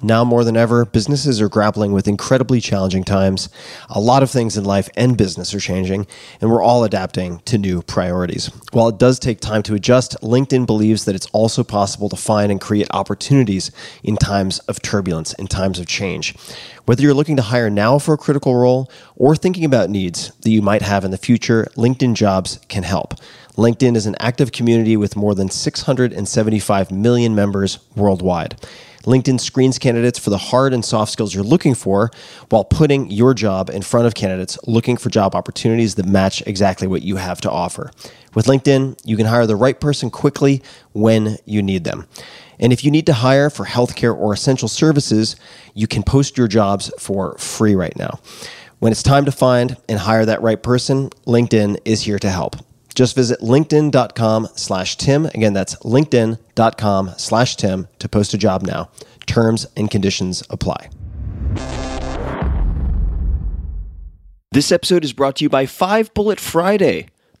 Now more than ever, businesses are grappling with incredibly challenging times. A lot of things in life and business are changing, and we're all adapting to new priorities. While it does take time to adjust, LinkedIn believes that it's also possible to find and create opportunities in times of turbulence, in times of change. Whether you're looking to hire now for a critical role or thinking about needs that you might have in the future, LinkedIn Jobs can help. LinkedIn is an active community with more than 675 million members worldwide. LinkedIn screens candidates for the hard and soft skills you're looking for while putting your job in front of candidates looking for job opportunities that match exactly what you have to offer. With LinkedIn, you can hire the right person quickly when you need them. And if you need to hire for healthcare or essential services, you can post your jobs for free right now. When it's time to find and hire that right person, LinkedIn is here to help. Just visit linkedin.com/Tim. Again, that's linkedin.com/Tim to post a job now. Terms and conditions apply. This episode is brought to you by 5-Bullet Friday,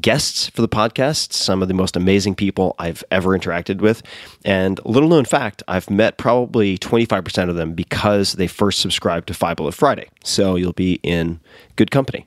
guests for the podcast, some of the most amazing people I've ever interacted with. And little known fact, I've met probably 25% of them because they first subscribed to 5-Bullet Friday. So you'll be in good company.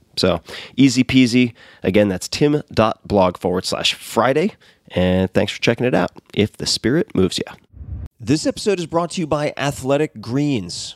So easy peasy. Again, that's tim.blog/Friday. And thanks for checking it out, if the spirit moves you. This episode is brought to you by Athletic Greens.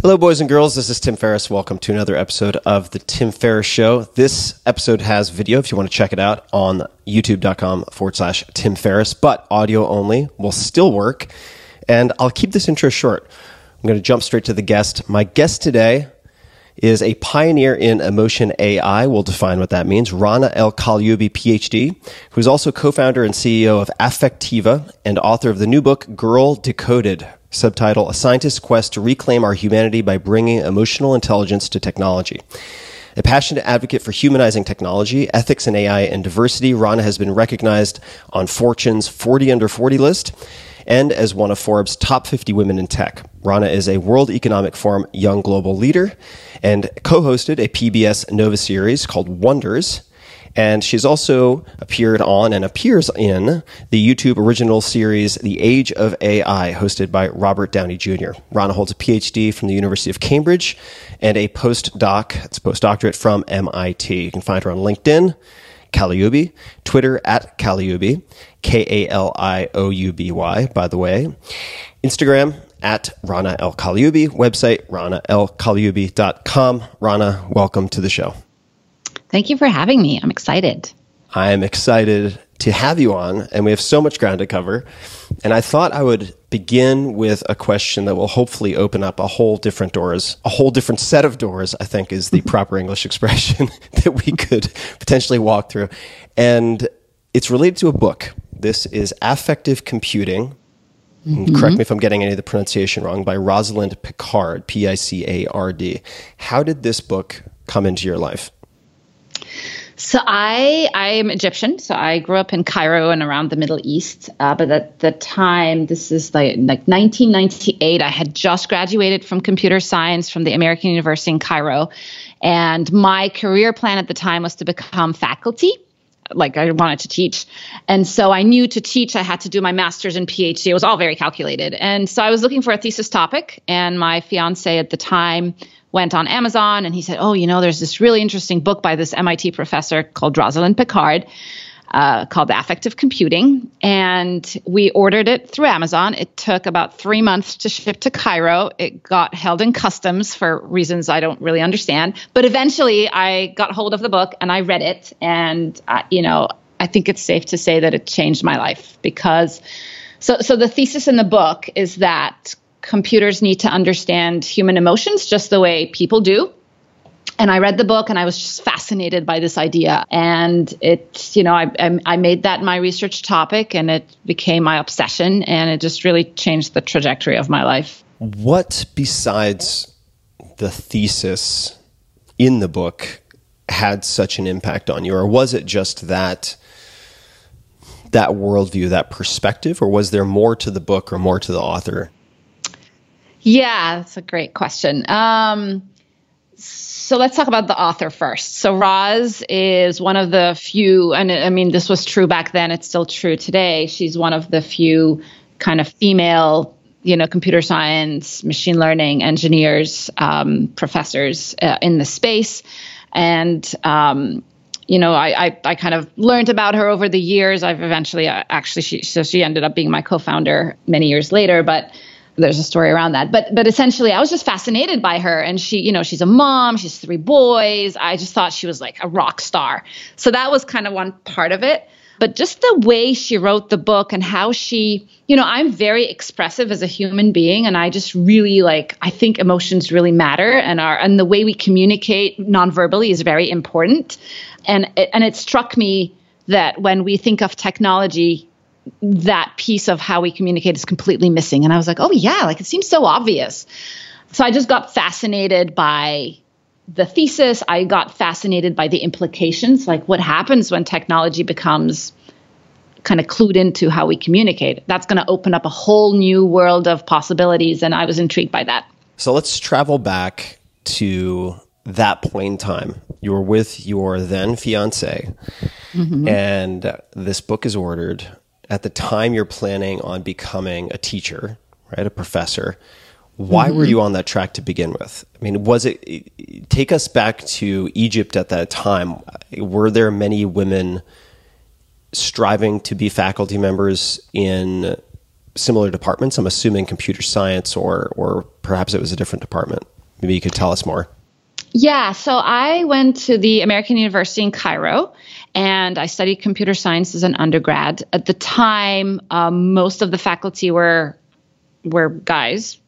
Hello, boys and girls. This is Tim Ferriss. Welcome to another episode of The Tim Ferriss Show. This episode has video, if you want to check it out, on youtube.com/Tim Ferriss, but audio only will still work. And I'll keep this intro short. I'm going to jump straight to the guest. My guest today is a pioneer in emotion AI. We'll define what that means. Rana el Kaliouby, PhD, who's also co-founder and CEO of Affectiva and author of the new book, Girl Decoded. Subtitle, A Scientist's Quest to Reclaim Our Humanity by Bringing Emotional Intelligence to Technology. A passionate advocate for humanizing technology, ethics in AI, and diversity, Rana has been recognized on Fortune's 40 Under 40 list and as one of Forbes' top 50 women in tech. Rana is a World Economic Forum Young Global Leader and co-hosted a PBS Nova series called Wonders. And she's also appeared on and appears in the YouTube original series, The Age of AI, hosted by Robert Downey Jr. Rana holds a PhD from the University of Cambridge and a postdoctorate from MIT. You can find her on LinkedIn, Kaliouby, Twitter at Kaliouby, K-A-L-I-O-U-B-Y, by the way, Instagram at Rana el Kaliouby, website ranaelkaliouby.com. Rana, welcome to the show. Thank you for having me. I'm excited. I am excited to have you on, and we have so much ground to cover. And I thought I would begin with a question that will hopefully open up a whole different set of doors, I think is the proper English expression, that we could potentially walk through. And it's related to a book. This is Affective Computing. Mm-hmm. Correct me if I'm getting any of the pronunciation wrong, by Rosalind Picard, P-I-C-A-R-D. How did this book come into your life? So I am Egyptian. So I grew up in Cairo and around the Middle East. But at the time, this is like 1998, I had just graduated from computer science from the American University in Cairo. And my career plan at the time was to become faculty. Like I wanted to teach. And so I knew to teach, I had to do my master's and PhD. It was all very calculated. And so I was looking for a thesis topic. And my fiance at the time went on Amazon and he said, oh, you know, there's this really interesting book by this MIT professor called Rosalind Picard, called Affective Computing. And we ordered it through Amazon. It took about 3 months to ship to Cairo. It got held in customs for reasons I don't really understand. But eventually I got hold of the book and I read it. And, I think it's safe to say that it changed my life because so the thesis in the book is that computers need to understand human emotions just the way people do. And I read the book and I was just fascinated by this idea. And it, I made that my research topic and it became my obsession and it just really changed the trajectory of my life. What besides the thesis in the book had such an impact on you? Or was it just that worldview, that perspective? Or was there more to the book or more to the author? Yeah, that's a great question. So let's talk about the author first. So Roz is one of the few, and I mean, this was true back then, it's still true today. She's one of the few kind of female, computer science, machine learning engineers, professors in the space. And, I kind of learned about her over the years. I've eventually she ended up being my co-founder many years later, but there's a story around that. But essentially, I was just fascinated by her. And she, she's a mom, she's 3 boys. I just thought she was like a rock star. So that was kind of one part of it. But just the way she wrote the book and how she, I'm very expressive as a human being. And I just really I think emotions really matter. And the way we communicate nonverbally is very important. And it struck me that when we think of technology, that piece of how we communicate is completely missing. And I was like, oh yeah, it seems so obvious. So I just got fascinated by the thesis. I got fascinated by the implications, what happens when technology becomes kind of clued into how we communicate. That's going to open up a whole new world of possibilities, and I was intrigued by that. So let's travel back to that point in time. You were with your then fiance, mm-hmm. and this book is ordered. At the time, you're planning on becoming a teacher, right? A professor. Why were you on that track to begin with? I mean, was it, take us back to Egypt at that time. Were there many women striving to be faculty members in similar departments? I'm assuming computer science, or perhaps it was a different department. Maybe you could tell us more. Yeah, so I went to the American University in Cairo, and I studied computer science as an undergrad. At the time, most of the faculty were guys,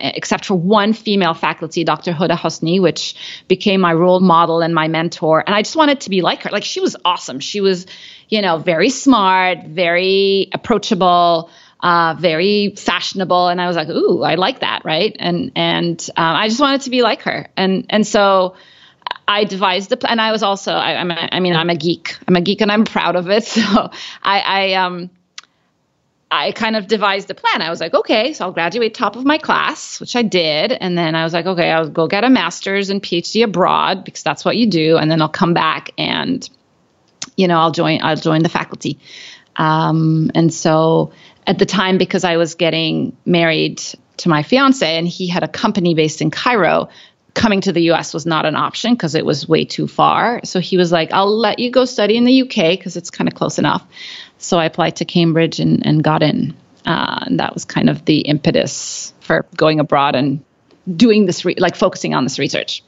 except for one female faculty, Dr. Hoda Hosni, which became my role model and my mentor. And I just wanted to be like her. Like, she was awesome. She was, you know, very smart, very approachable, very fashionable. And I was like, ooh, I like that, right? And I just wanted to be like her. And so I devised the plan. And I was also, I'm a geek. I'm a geek, and I'm proud of it. So I kind of devised a plan. I was like, okay, so I'll graduate top of my class, which I did. And then I was like, okay, I'll go get a master's and PhD abroad, because that's what you do. And then I'll come back and, you know, I'll join the faculty. And so at the time, because I was getting married to my fiance and he had a company based in Cairo, coming to the US was not an option because it was way too far. So he was like, I'll let you go study in the UK because it's kind of close enough. So I applied to Cambridge and got in. And that was kind of the impetus for going abroad and doing this, focusing on this research.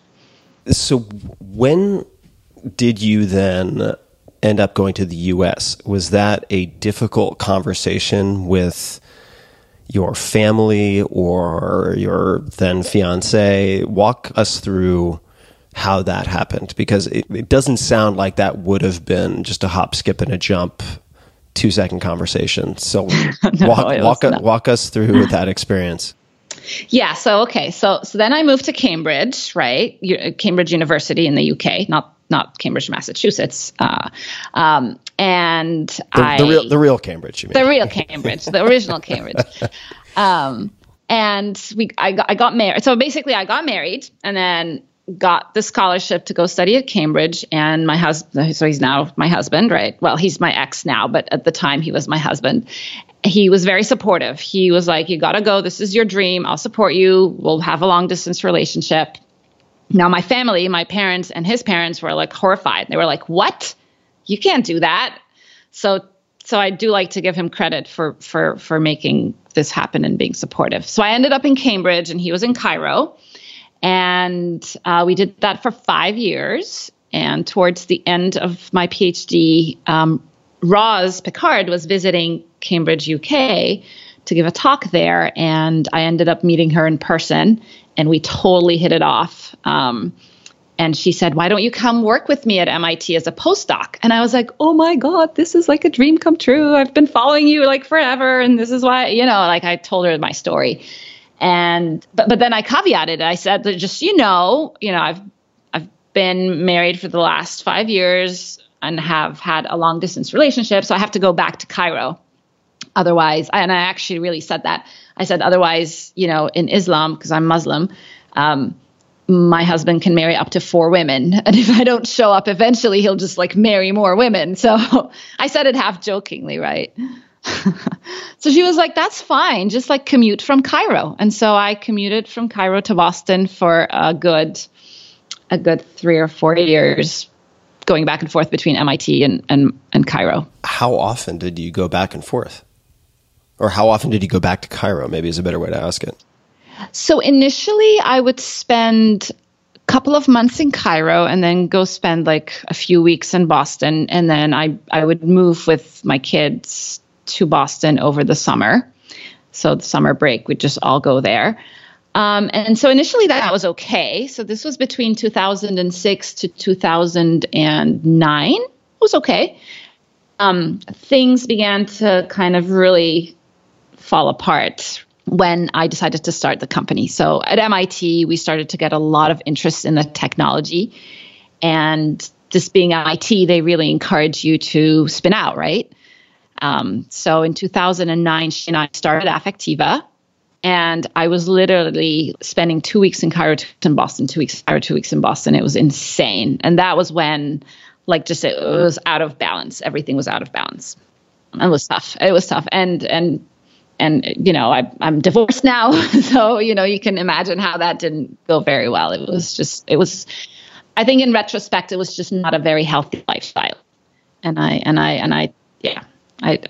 So when did you then end up going to the US? Was that a difficult conversation with your family or your then fiance? Walk us through how that happened, because it doesn't sound like that would have been just a hop, skip, and a jump 2-second conversation. So no, walk us through that experience. Yeah. So, okay. So then I moved to Cambridge, right? Cambridge University in the UK, not Cambridge, Massachusetts. And the real Cambridge, you mean? The real Cambridge, the original Cambridge. I got married. So basically I got married and then got the scholarship to go study at Cambridge, and my husband, so he's now my husband, right? Well, he's my ex now, but at the time he was my husband. He was very supportive. He was like, you got to go. This is your dream. I'll support you. We'll have a long distance relationship. Now my family, my parents and his parents were like horrified. They were like, what? You can't do that. So I do like to give him credit for making this happen and being supportive. So I ended up in Cambridge and he was in Cairo. And we did that for 5 years. And towards the end of my PhD, Roz Picard was visiting Cambridge, UK to give a talk there. And I ended up meeting her in person and we totally hit it off. And she said, why don't you come work with me at MIT as a postdoc? And I was like, oh my God, this is like a dream come true. I've been following you like forever. And this is why, you know, like I told her my story. And, but then I caveated it. I said, just, you know, I've been married for the last 5 years and have had a long distance relationship. So I have to go back to Cairo. Otherwise, and I actually really said that. I said, otherwise, you know, in Islam, because I'm Muslim, my husband can marry up to 4 women. And if I don't show up, eventually he'll just like marry more women. So I said it half jokingly, right? So she was like, that's fine. Just like commute from Cairo. And so I commuted from Cairo to Boston for a good 3 or 4 years, going back and forth between MIT and Cairo. How often did you go back and forth? Or how often did you go back to Cairo? Maybe is a better way to ask it. So initially I would spend a couple of months in Cairo and then go spend like a few weeks in Boston. And then I would move with my kids to Boston over the summer. So the summer break, we'd just all go there. And so initially that was okay. So this was between 2006 to 2009. It was okay. Things began to kind of really fall apart when I decided to start the company. So at MIT, we started to get a lot of interest in the technology. And just being MIT, they really encourage you to spin out, right? So in 2009, she and I started Affectiva. And I was literally spending 2 weeks in Cairo, 2 weeks in Boston, 2 weeks in Cairo, 2 weeks in Boston. It was insane. And that was when, like, just it was out of balance. Everything was out of balance. It was tough. It was tough. And you know, I'm divorced now. So, you know, you can imagine how that didn't go very well. It was just, it was, I think in retrospect, it was just not a very healthy lifestyle. And I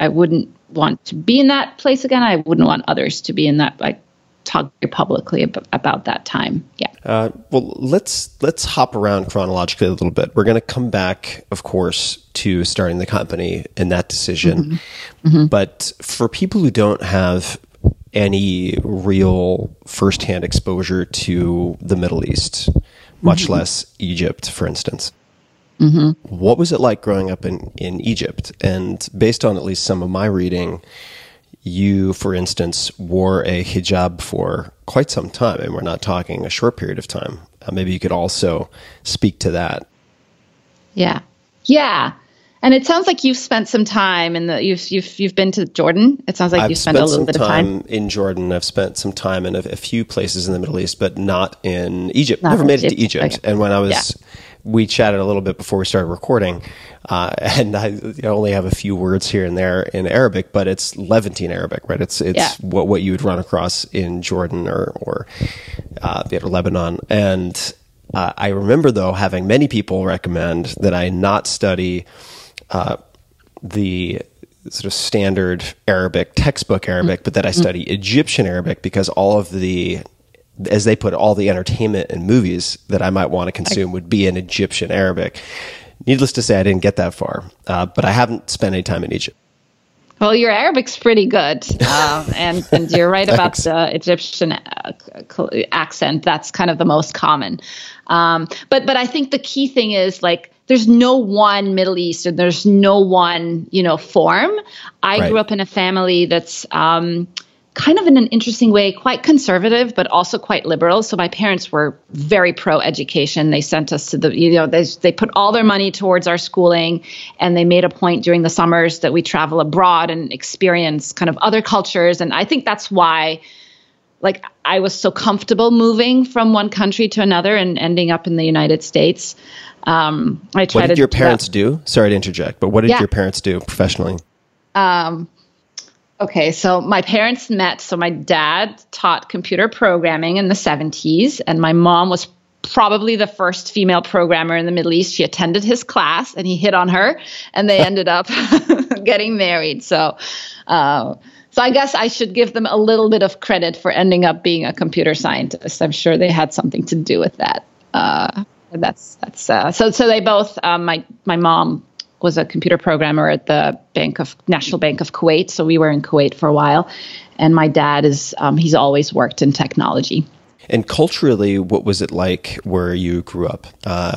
wouldn't want to be in that place again. I wouldn't want others to be in that. I talk very publicly about that time. Yeah. Well, let's hop around chronologically a little bit. We're going to come back, of course, to starting the company and that decision. Mm-hmm. Mm-hmm. But for people who don't have any real firsthand exposure to the Middle East, much mm-hmm. less Egypt, for instance, mm-hmm. what was it like growing up in Egypt? And based on at least some of my reading, you, for instance, wore a hijab for quite some time, and we're not talking a short period of time. Maybe you could also speak to that. Yeah. Yeah. And it sounds like you've spent some time in the, you've been to Jordan. It sounds like I've you spent a little bit of time in Jordan. I've spent some time in a few places in the Middle East, but not in Egypt. Never made it to Egypt. Okay. And when I was, we chatted a little bit before we started recording, and I only have a few words here and there in Arabic, but it's Levantine Arabic, right? It's what you would run across in Jordan or Lebanon. And I remember though having many people recommend that I not study the sort of standard Arabic, textbook Arabic, but that I study Egyptian Arabic because all of the, as they put it, all the entertainment and movies that I might want to consume would be in Egyptian Arabic. Needless to say, I didn't get that far, but I haven't spent any time in Egypt. Well, your Arabic's pretty good, and you're right about the Egyptian accent. That's kind of the most common. But I think the key thing is like, there's no one Middle East, and there's no one, you know, form. I grew up in a family that's kind of in an interesting way, quite conservative, but also quite liberal. So my parents were very pro-education. They sent us to the, you know, they put all their money towards our schooling, and they made a point during the summers that we travel abroad and experience kind of other cultures. And I think that's why, like, I was so comfortable moving from one country to another and ending up in the United States. What did your parents do? Sorry to interject, but what did your parents do professionally? Okay, so my parents met. So my dad taught computer programming in the 70s, and my mom was probably the first female programmer in the Middle East. She attended his class, and he hit on her, and they ended up getting married. So I guess I should give them a little bit of credit for ending up being a computer scientist. I'm sure they had something to do with that. So they both, my mom was a computer programmer at the National Bank of Kuwait. So we were in Kuwait for a while. And my dad is, he's always worked in technology. And culturally, what was it like where you grew up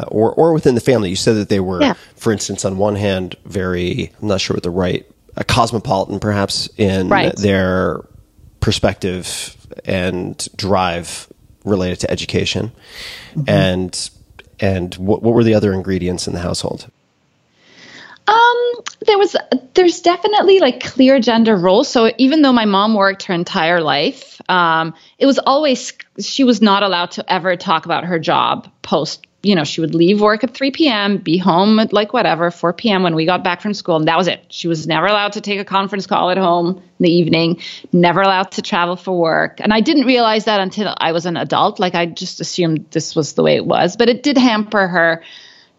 or within the family? You said that they were, for instance, on one hand, very, I'm not sure what the right, a cosmopolitan perhaps in their perspective and drive related to education. Mm-hmm. And what were the other ingredients in the household? There's definitely like clear gender roles. So even though my mom worked her entire life, it was always, she was not allowed to ever talk about her job post, you know, she would leave work at 3 p.m., be home at like whatever, 4 p.m. when we got back from school. And that was it. She was never allowed to take a conference call at home in the evening, never allowed to travel for work. And I didn't realize that until I was an adult. Like I just assumed this was the way it was, but it did hamper her,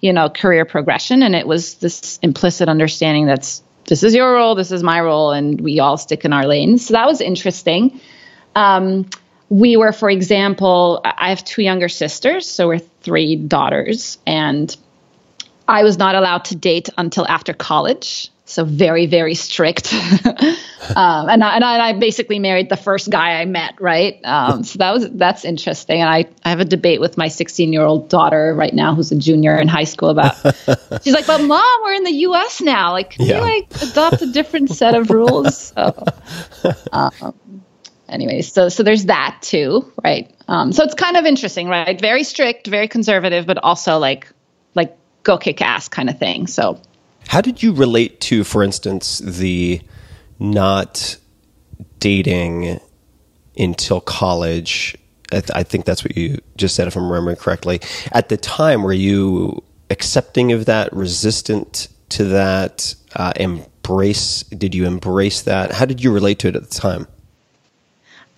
you know, career progression. And it was this implicit understanding that's, this is your role, this is my role, and we all stick in our lanes. So that was interesting. We were, for example, I have two younger sisters, so we're three daughters, and I was not allowed to date until after college. So very, very strict. And I basically married the first guy I met, right? So that's interesting. And I have a debate with my 16-year-old daughter right now, who's a junior in high school, about, she's like, but mom, we're in the U.S. now. Like, can you like adopt a different set of rules? So, anyway, so there's that too, right? So it's kind of interesting, right? Very strict, very conservative, but also like go kick ass kind of thing. So. How did you relate to, for instance, the not dating until college? I think that's what you just said, if I'm remembering correctly. At the time, were you accepting of that, resistant to that, did you embrace that? How did you relate to it at the time?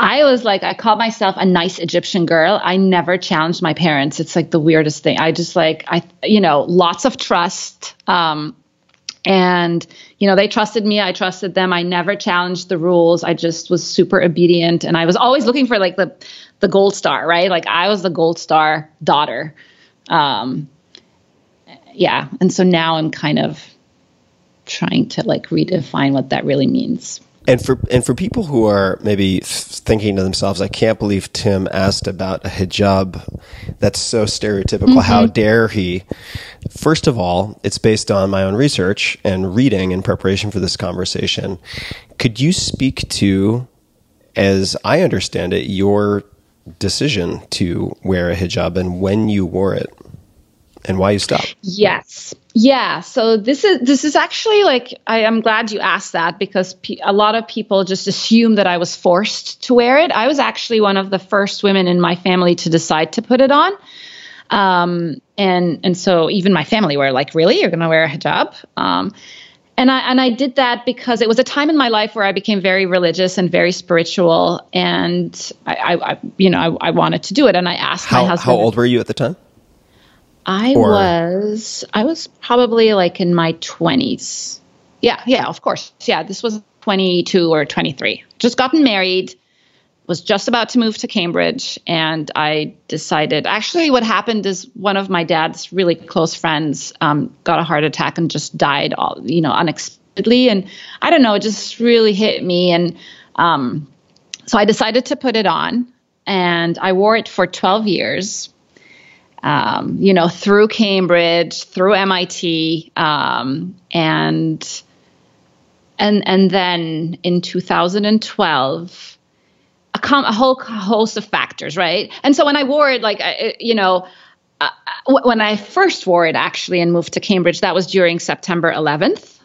I was like, I called myself a nice Egyptian girl. I never challenged my parents. It's like the weirdest thing. I just like, lots of trust. And, they trusted me. I trusted them. I never challenged the rules. I just was super obedient. And I was always looking for like the gold star, right? Like I was the gold star daughter. And so now I'm kind of trying to like redefine what that really means. And for people who are maybe thinking to themselves, I can't believe Tim asked about a hijab. That's so stereotypical. Mm-hmm. How dare he? First of all, it's based on my own research and reading in preparation for this conversation. Could you speak to, as I understand it, your decision to wear a hijab and when you wore it and why you stopped? Yes. Yeah. So this is actually like, I am glad you asked that because a lot of people just assume that I was forced to wear it. I was actually one of the first women in my family to decide to put it on. And so even my family were like, really, you're going to wear a hijab? And I did that because it was a time in my life where I became very religious and very spiritual. And I wanted to do it. And I asked my husband. How old were you at the time? I was probably like in my 20s. Yeah, of course. Yeah, this was 22 or 23. Just gotten married, was just about to move to Cambridge, and I decided, actually what happened is one of my dad's really close friends got a heart attack and just died unexpectedly, and I don't know, it just really hit me, and so I decided to put it on, and I wore it for 12 years. Through Cambridge, through MIT, and then in 2012, a whole host of factors, right? And so when I wore it, when I first wore it actually and moved to Cambridge, that was during September 11th,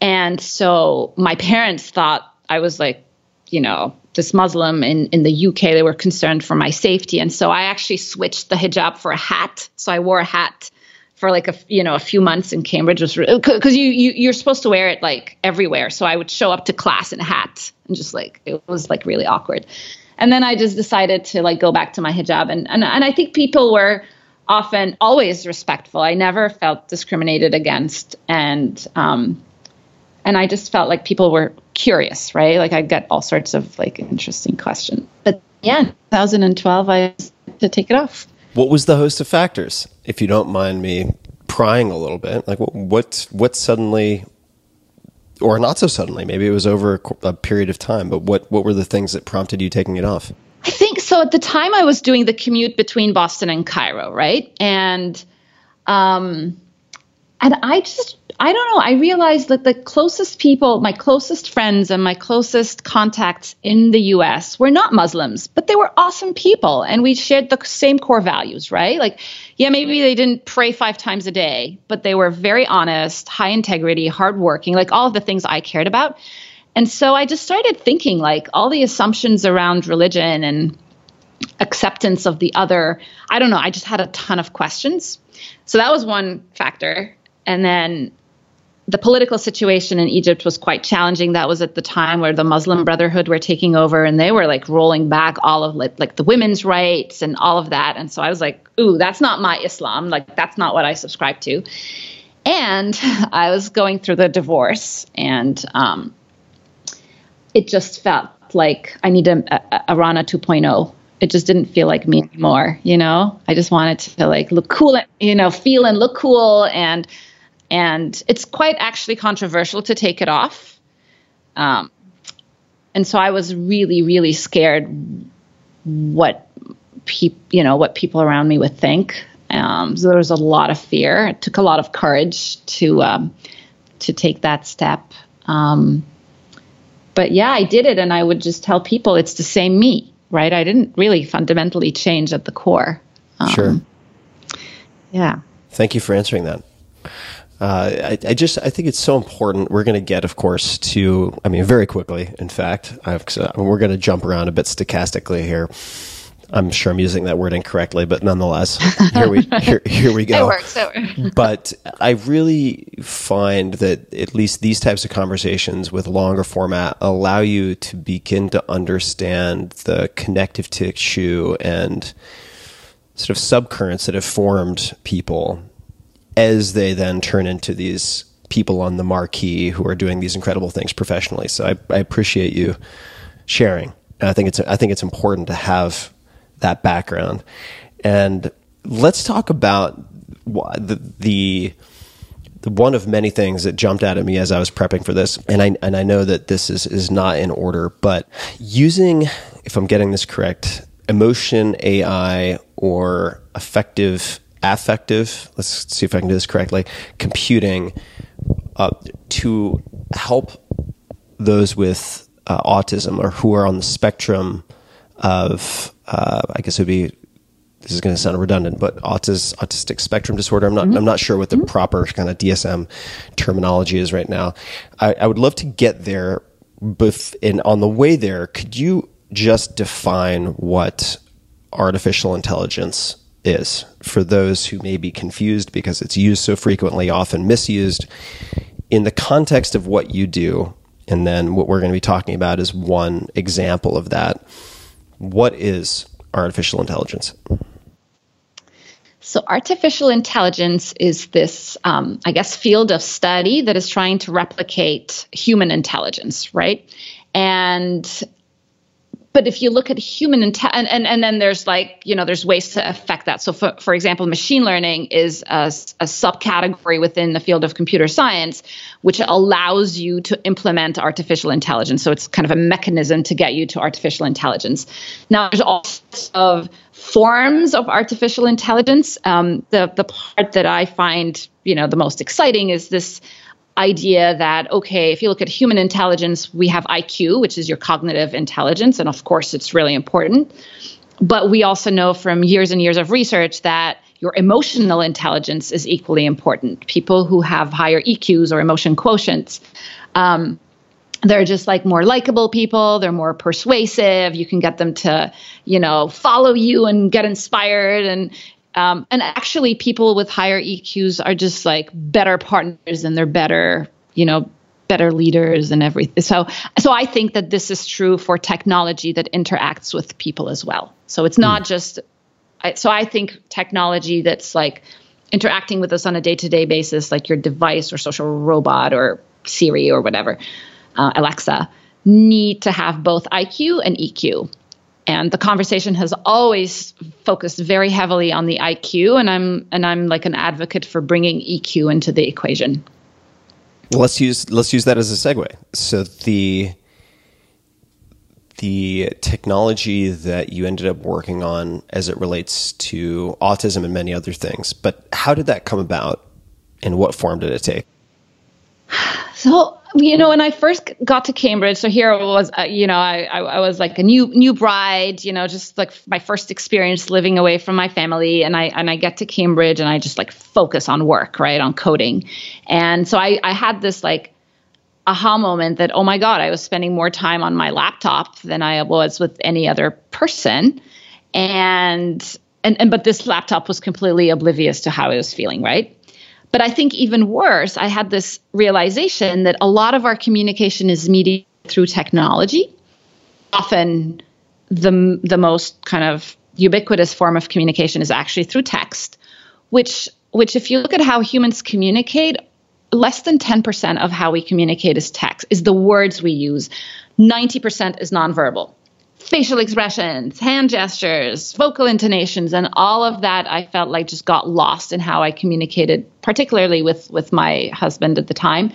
and so my parents thought I was like, this Muslim in the UK, they were concerned for my safety. And so I actually switched the hijab for a hat. So I wore a hat for like a few months in Cambridge, because you're supposed to wear it like everywhere. So I would show up to class in a hat and just like, it was like really awkward. And then I just decided to like go back to my hijab. And I think people were often always respectful. I never felt discriminated against. And I just felt like people were curious, right? Like I got all sorts of like interesting questions. But yeah, 2012, I had to take it off. What was the host of factors? If you don't mind me prying a little bit, like what suddenly, or not so suddenly, maybe it was over a period of time, but what were the things that prompted you taking it off? I think so. At the time I was doing the commute between Boston and Cairo, right? And I don't know. I realized that my closest friends and my closest contacts in the US were not Muslims, but they were awesome people. And we shared the same core values, right? Like, yeah, maybe they didn't pray 5 times a day, but they were very honest, high integrity, hardworking, like all of the things I cared about. And so I just started thinking like all the assumptions around religion and acceptance of the other. I don't know. I just had a ton of questions. So that was one factor. And then the political situation in Egypt was quite challenging. That was at the time where the Muslim Brotherhood were taking over and they were like rolling back all of like the women's rights and all of that. And so I was like, ooh, that's not my Islam. Like, that's not what I subscribe to. And I was going through the divorce and it just felt like I need a Rana 2.0. It just didn't feel like me anymore. I just wanted to like look cool, feel and look cool. And it's quite actually controversial to take it off. And so I was really, really scared what people around me would think. So there was a lot of fear. It took a lot of courage to take that step. But yeah, I did it. And I would just tell people it's the same me, right? I didn't really fundamentally change at the core. Sure. Yeah. Thank you for answering that. I think it's so important. We're going to get, of course, to, I mean, very quickly, in fact, we're going to jump around a bit stochastically here. I'm sure I'm using that word incorrectly, but nonetheless, here we go. It works, But I really find that at least these types of conversations with longer format allow you to begin to understand the connective tissue and sort of subcurrents that have formed people as they then turn into these people on the marquee who are doing these incredible things professionally. So I appreciate you sharing. And I think it's important to have that background. And let's talk about the one of many things that jumped out at me as I was prepping for this. And I know that this is not in order, but using, if I'm getting this correct, emotion AI or affective, let's see if I can do this correctly, computing to help those with autism or who are on the spectrum of, I guess it would be, this is going to sound redundant, but autistic spectrum disorder. I'm not sure what the proper kind of DSM terminology is right now. I would love to get there, and on the way there, could you just define what artificial intelligence is for those who may be confused because it's used so frequently, often misused, in the context of what you do? And then what we're going to be talking about is one example of that. What is artificial intelligence? So artificial intelligence is this, I guess, field of study that is trying to replicate human intelligence, right? But if you look at human intelligence, and then there's there's ways to affect that. So for example, machine learning is a subcategory within the field of computer science, which allows you to implement artificial intelligence. So it's kind of a mechanism to get you to artificial intelligence. Now there's all sorts of forms of artificial intelligence. The part that I find, the most exciting is this idea that, okay, if you look at human intelligence, we have IQ, which is your cognitive intelligence. And of course, it's really important. But we also know from years and years of research that your emotional intelligence is equally important. People who have higher EQs or emotion quotients, they're just more likable people. They're more persuasive. You can get them to, follow you and get inspired. And actually, people with higher EQs are just better partners, and they're better, better leaders and everything. So I think that this is true for technology that interacts with people as well. So it's not just. So I think technology that's interacting with us on a day-to-day basis, like your device or social robot or Siri or whatever, Alexa, need to have both IQ and EQ. And the conversation has always focused very heavily on the IQ, and I'm an advocate for bringing EQ into the equation. Let's use that as a segue. So the technology that you ended up working on as it relates to autism and many other things, but how did that come about, and what form did it take? So, when I first got to Cambridge, so here I was, I was a new bride, just my first experience living away from my family. And I get to Cambridge and I just focus on work, right, on coding. And so I had this aha moment that, oh my God, I was spending more time on my laptop than I was with any other person. But this laptop was completely oblivious to how I was feeling, right? But I think even worse, I had this realization that a lot of our communication is mediated through technology. Often the most kind of ubiquitous form of communication is actually through text, which if you look at how humans communicate, less than 10% of how we communicate is text, is the words we use. 90% is nonverbal. Facial expressions, hand gestures, vocal intonations, and all of that I felt just got lost in how I communicated, particularly with my husband at the time.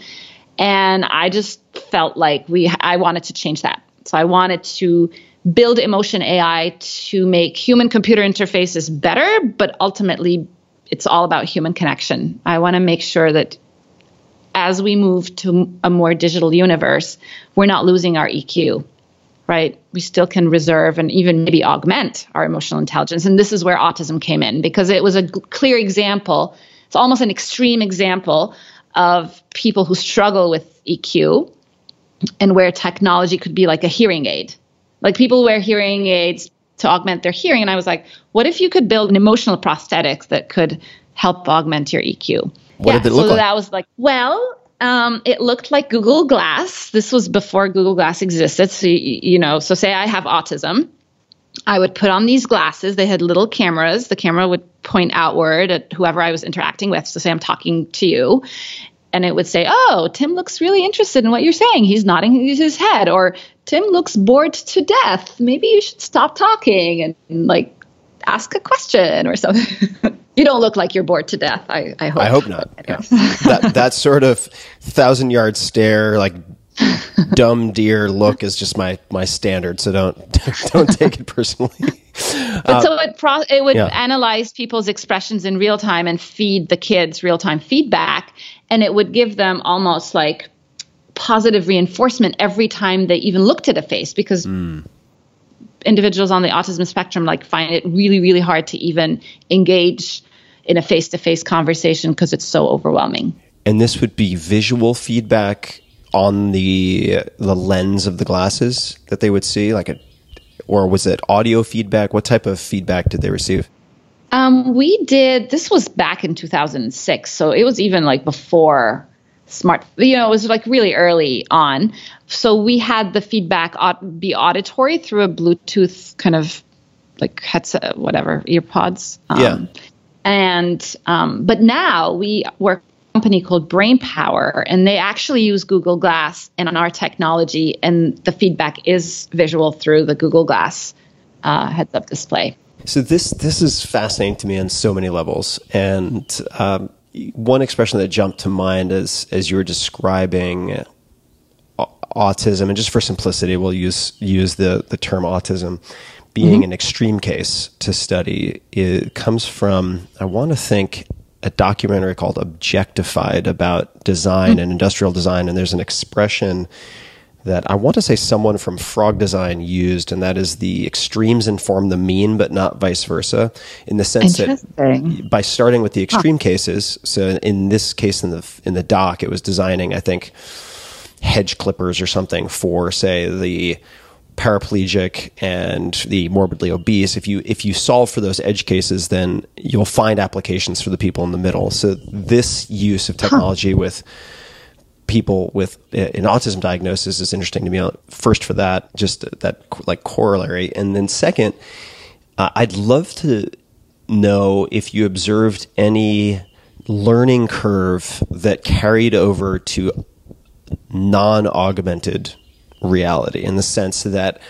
And I just felt I wanted to change that. So I wanted to build emotion AI to make human-computer interfaces better, but ultimately it's all about human connection. I want to make sure that as we move to a more digital universe, we're not losing our EQ. Right? We still can reserve and even maybe augment our emotional intelligence. And this is where autism came in because it was a clear example. It's almost an extreme example of people who struggle with EQ and where technology could be like a hearing aid. Like people wear hearing aids to augment their hearing. And I was like, what if you could build an emotional prosthetics that could help augment your EQ? What did it look like? That was like, it looked like Google Glass. This was before Google Glass existed. So, so say I have autism. I would put on these glasses. They had little cameras. The camera would point outward at whoever I was interacting with. So say I'm talking to you. And it would say, oh, Tim looks really interested in what you're saying. He's nodding his head. Or Tim looks bored to death. Maybe you should stop talking and ask a question or something. You don't look like you're bored to death, I hope. I hope not. Yeah. that sort of 1,000-yard stare, dumb deer look is just my standard. So don't take it personally. But so it would analyze people's expressions in real time and feed the kids real-time feedback. And it would give them almost positive reinforcement every time they even looked at a face, because individuals on the autism spectrum find it really, really hard to even engage in a face-to-face conversation because it's so overwhelming. And this would be visual feedback on the lens of the glasses that they would see, or was it audio feedback? What type of feedback did they receive? This was back in 2006. So it was even before smart, it was really early on. So we had the feedback be auditory through a Bluetooth kind of headset, whatever, earpods. But now we work with a company called Brainpower, and they actually use Google Glass and on our technology. And the feedback is visual through the Google Glass heads up display. So this is fascinating to me on so many levels. And one expression that jumped to mind as you were describing autism, and just for simplicity, we'll use the term autism, being an extreme case to study. It comes from, I want to think, a documentary called Objectified about design and industrial design. And there's an expression that I want to say someone from Frog Design used, and that is the extremes inform the mean, but not vice versa, in the sense that by starting with the extreme cases, so in this case in the doc, it was designing, I think, hedge clippers or something for, say, the paraplegic and the morbidly obese. If you solve for those edge cases, then you'll find applications for the people in the middle. So this use of technology with people with an autism diagnosis is interesting to me. First, for that, just that corollary. And then second, I'd love to know if you observed any learning curve that carried over to non-augmented reality, in the sense that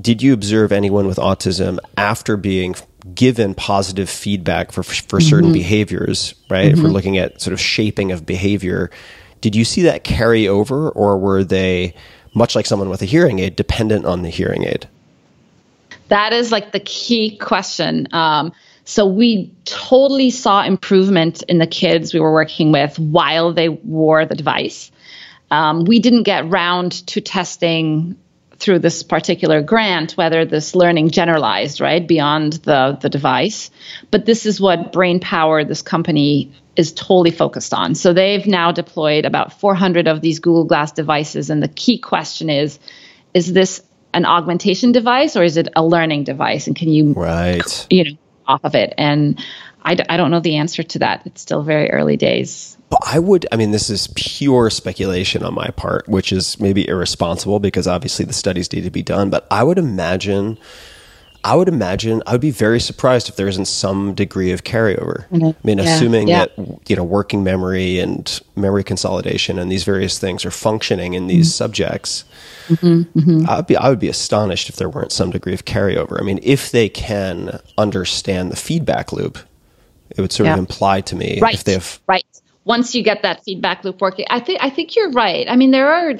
did you observe anyone with autism after being given positive feedback for certain behaviors, right? If we're looking at sort of shaping of behavior, did you see that carry over, or were they, much like someone with a hearing aid, dependent on the hearing aid? That is the key question. So we totally saw improvement in the kids we were working with while they wore the device. We didn't get round to testing through this particular grant whether this learning generalized right beyond the device, but this is what Brainpower, this company, is totally focused on. So they've now deployed about 400 of these Google Glass devices, and the key question is this an augmentation device or is it a learning device, and can you off of it? And I don't know the answer to that. It's still very early days. This is pure speculation on my part, which is maybe irresponsible because obviously the studies need to be done. But I would be very surprised if there isn't some degree of carryover. Assuming that, working memory and memory consolidation and these various things are functioning in these subjects, I would be astonished if there weren't some degree of carryover. If they can understand the feedback loop, it would sort of imply to me if they have... Right. Once you get that feedback loop working, I think you're right. There are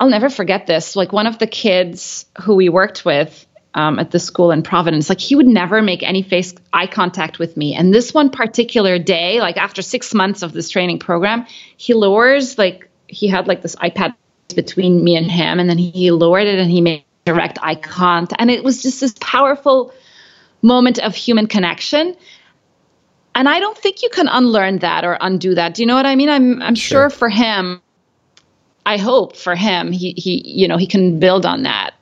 I'll never forget this. One of the kids who we worked with at the school in Providence, he would never make any eye contact with me. And this one particular day, after 6 months of this training program, he lowers, he had this iPad between me and him. And then he lowered it and he made direct eye contact. And it was just this powerful moment of human connection. And I don't think you can unlearn that or undo that. Do you know what I mean? I'm sure for him, I hope for him, he can build on that.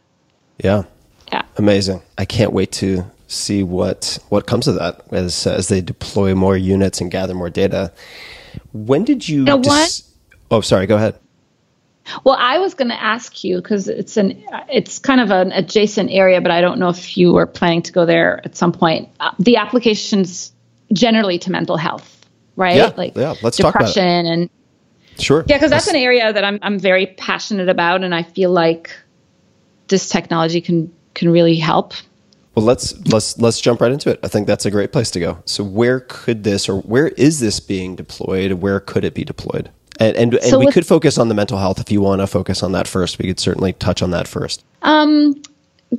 Yeah. Yeah. Amazing. I can't wait to see what comes of that as they deploy more units and gather more data. When did you... Oh, sorry. Go ahead. Well, I was going to ask you, because it's kind of an adjacent area, but I don't know if you were planning to go there at some point. The applications generally to mental health, right? Yeah, like let's talk about depression and... Sure. Yeah, because that's an area that I'm very passionate about, and I feel like this technology can really help. Well, let's jump right into it. I think that's a great place to go. So where is this being deployed? Where could it be deployed? And so we could focus on the mental health if you want to focus on that first. We could certainly touch on that first.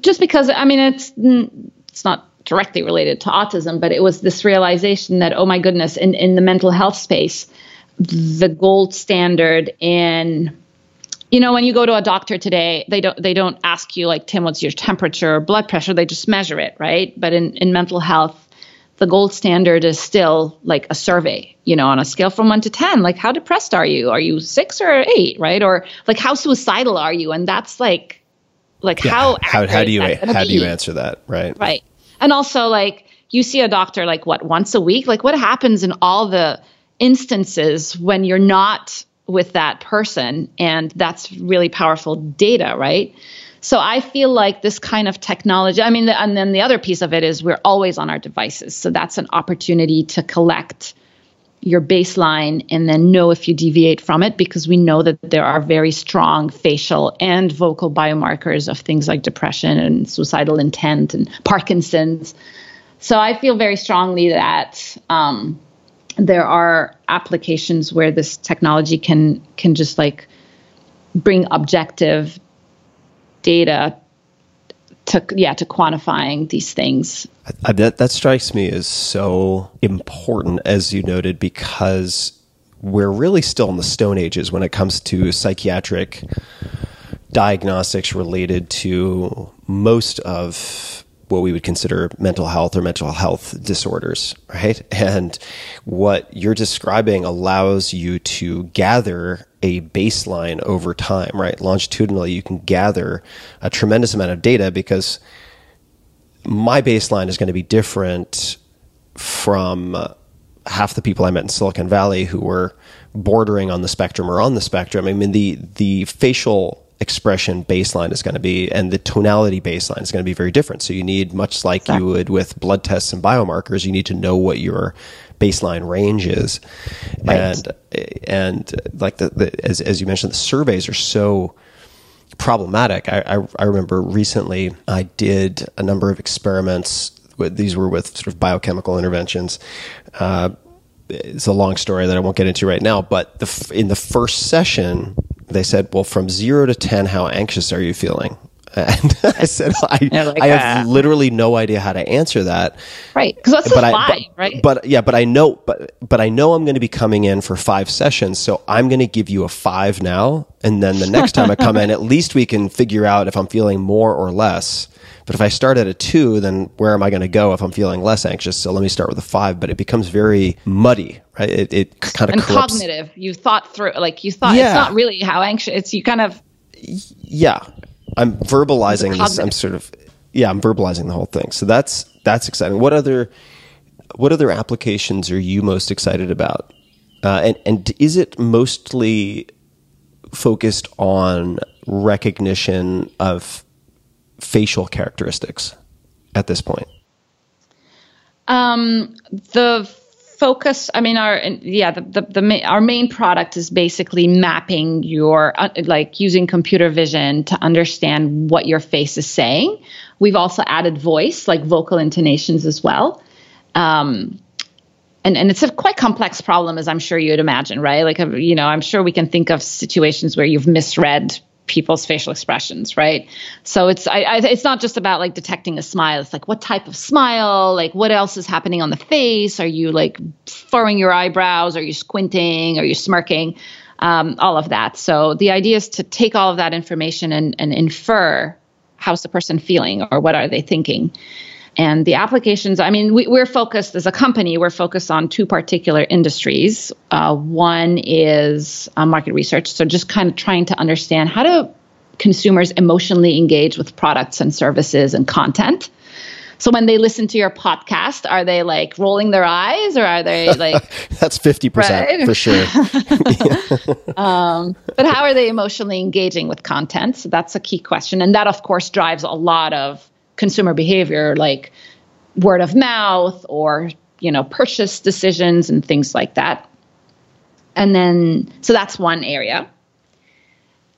Just because, I mean, it's not directly related to autism, but it was this realization that, oh my goodness, in the mental health space, the gold standard in, you know, when you go to a doctor today, they don't ask you like, Tim, what's your temperature or blood pressure? They just measure it, right? But in mental health, the gold standard is still like a survey, you know, on a scale from 1 to 10, like how depressed are you? Are you 6 or 8, right? Or like how suicidal are you? And that's like how do you answer that, right? Right, and also like you see a doctor like what, once a week? Like what happens in all the instances when you're not with that person? And that's really powerful data, right? So I feel like this kind of technology, I mean, and then the other piece of it is we're always on our devices. So that's an opportunity to collect your baseline and then know if you deviate from it, because we know that there are very strong facial and vocal biomarkers of things like depression and suicidal intent and Parkinson's. So I feel very strongly that there are applications where this technology can just like bring objective data to quantifying these things. That strikes me as so important, as you noted, because we're really still in the Stone Ages when it comes to psychiatric diagnostics related to most of what we would consider mental health or mental health disorders, right? And what you're describing allows you to gather a baseline over time, right? Longitudinally, you can gather a tremendous amount of data, because my baseline is going to be different from half the people I met in Silicon Valley who were bordering on the spectrum or on the spectrum. I mean, the facial expression baseline is going to be, and the tonality baseline is going to be very different. So you need, much like you would with blood tests and biomarkers, you need to know what your baseline range is. Right. And like as you mentioned, the surveys are so problematic. I remember recently I did a number of experiments. These were with sort of biochemical interventions. It's a long story that I won't get into right now, but in the first session, they said, well, from 0 to 10, how anxious are you feeling? And I said, I have literally no idea how to answer that. Right. Because that's right? But I know I'm going to be coming in for 5 sessions. So I'm going to give you a 5 now. And then the next time I come in, at least we can figure out if I'm feeling more or less. But if I start at a 2, then where am I going to go if I'm feeling less anxious? So let me start with a 5. But it becomes very muddy, right? It kind of corrupts. Cognitive. You thought through, like you thought, It's not really how anxious. It's you kind of. Yeah, I'm verbalizing this. I'm verbalizing the whole thing. So that's exciting. What other applications are you most excited about? And is it mostly focused on recognition of facial characteristics at this point? The focus, I mean, our main product is basically mapping your, like using computer vision to understand what your face is saying. We've also added voice, like vocal intonations as well. And it's a quite complex problem, as I'm sure you'd imagine, right? Like, you know, I'm sure we can think of situations where you've misread people's facial expressions, right? So it's not just about like detecting a smile. It's like, what type of smile? Like, what else is happening on the face? Are you like furrowing your eyebrows? Are you squinting? Are you smirking? All of that. So the idea is to take all of that information and infer how's the person feeling or what are they thinking. And the applications, I mean, we're focused as a company, we're focused on two particular industries. One is market research. So just kind of trying to understand how do consumers emotionally engage with products and services and content. So when they listen to your podcast, are they like rolling their eyes or are they like... That's 50% right? For sure. But how are they emotionally engaging with content? So that's a key question. And that, of course, drives a lot of consumer behavior like word of mouth or, you know, purchase decisions and things like that. And then, so that's one area.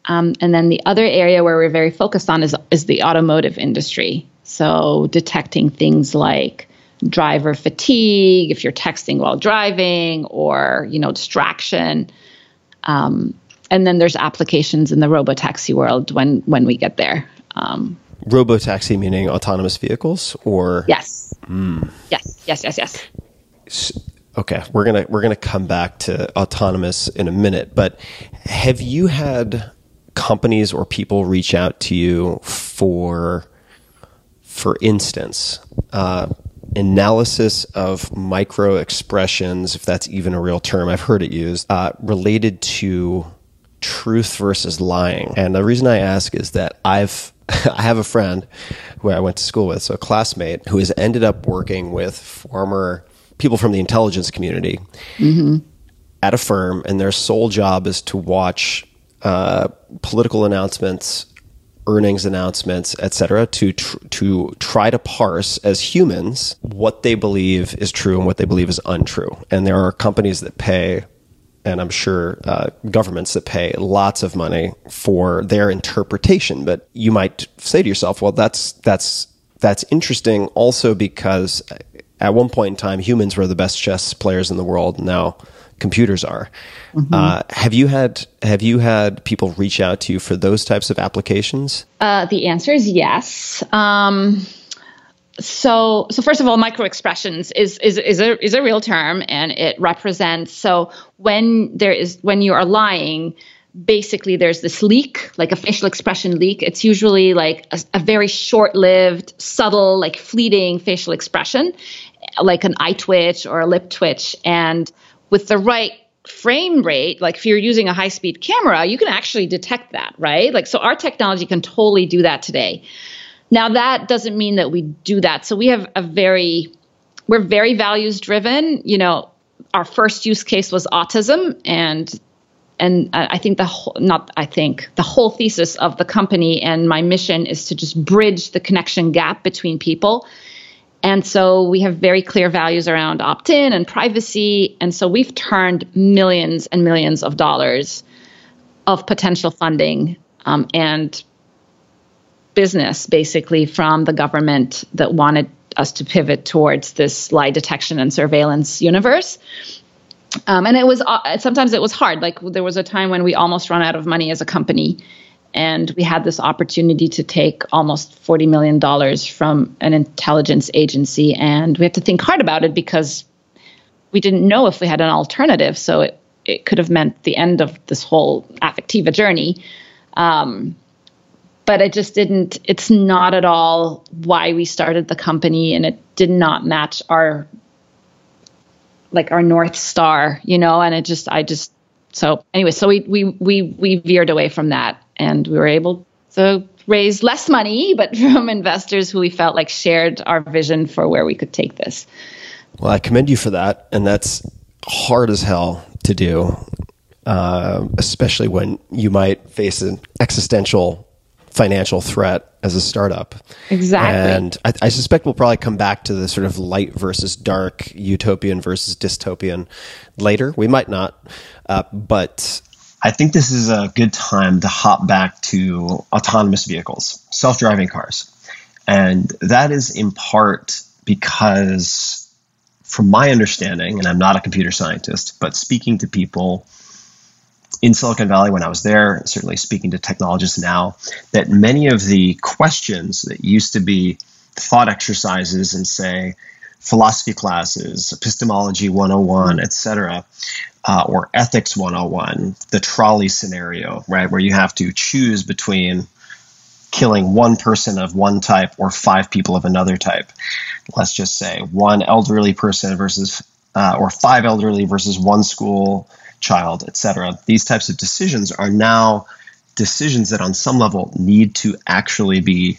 And then the other area where we're very focused on is the automotive industry. So detecting things like driver fatigue, if you're texting while driving, or, you know, distraction. And then there's applications in the robotaxi world when we get there. Robotaxi meaning autonomous vehicles, or yes, yes. Okay, we're gonna come back to autonomous in a minute, but have you had companies or people reach out to you for instance, analysis of micro expressions, if that's even a real term, I've heard it used, related to truth versus lying? And the reason I ask is that I have a friend who I went to school with, so a classmate, who has ended up working with former people from the intelligence community mm-hmm. at a firm, and their sole job is to watch political announcements, earnings announcements, et cetera, to try to parse as humans what they believe is true and what they believe is untrue. And there are companies that pay, and I'm sure governments that pay lots of money for their interpretation. But you might say to yourself, well, that's interesting also because at one point in time, humans were the best chess players in the world. Now computers are. Mm-hmm. Have you had people reach out to you for those types of applications? The answer is yes. So first of all, microexpressions is a real term, and it represents, so when you are lying, basically there's this leak, like a facial expression leak. It's usually like a very short-lived, subtle, like fleeting facial expression, like an eye twitch or a lip twitch. And with the right frame rate, like if you're using a high-speed camera, you can actually detect that, right? Like, so our technology can totally do that today. Now, that doesn't mean that we do that. So we have we're very values driven. You know, our first use case was autism. And I think the whole thesis of the company and my mission is to just bridge the connection gap between people. And so we have very clear values around opt-in and privacy. And so we've turned millions and millions of dollars of potential funding and business basically from the government that wanted us to pivot towards this lie detection and surveillance universe. And it was sometimes it was hard. Like there was a time when we almost ran out of money as a company, and we had this opportunity to take almost $40 million from an intelligence agency, and we had to think hard about it because we didn't know if we had an alternative. So it could have meant the end of this whole Affectiva journey. But it just didn't, it's not at all why we started the company, and it did not match our North Star, you know, and so we veered away from that, and we were able to raise less money, but from investors who we felt like shared our vision for where we could take this. Well, I commend you for that. And that's hard as hell to do, especially when you might face an existential financial threat as a startup. Exactly. And I suspect we'll probably come back to the sort of light versus dark, utopian versus dystopian later. We might not, but I think this is a good time to hop back to autonomous vehicles, self-driving cars. And that is in part because, from my understanding, and I'm not a computer scientist, but speaking to people in Silicon Valley when I was there, certainly speaking to technologists now, that many of the questions that used to be thought exercises in, say, philosophy classes, epistemology 101, et cetera, or ethics 101, the trolley scenario, right, where you have to choose between killing one person of one type or five people of another type. let's just say, one elderly person versus or five elderly versus one school child, etc. These types of decisions are now decisions that on some level need to actually be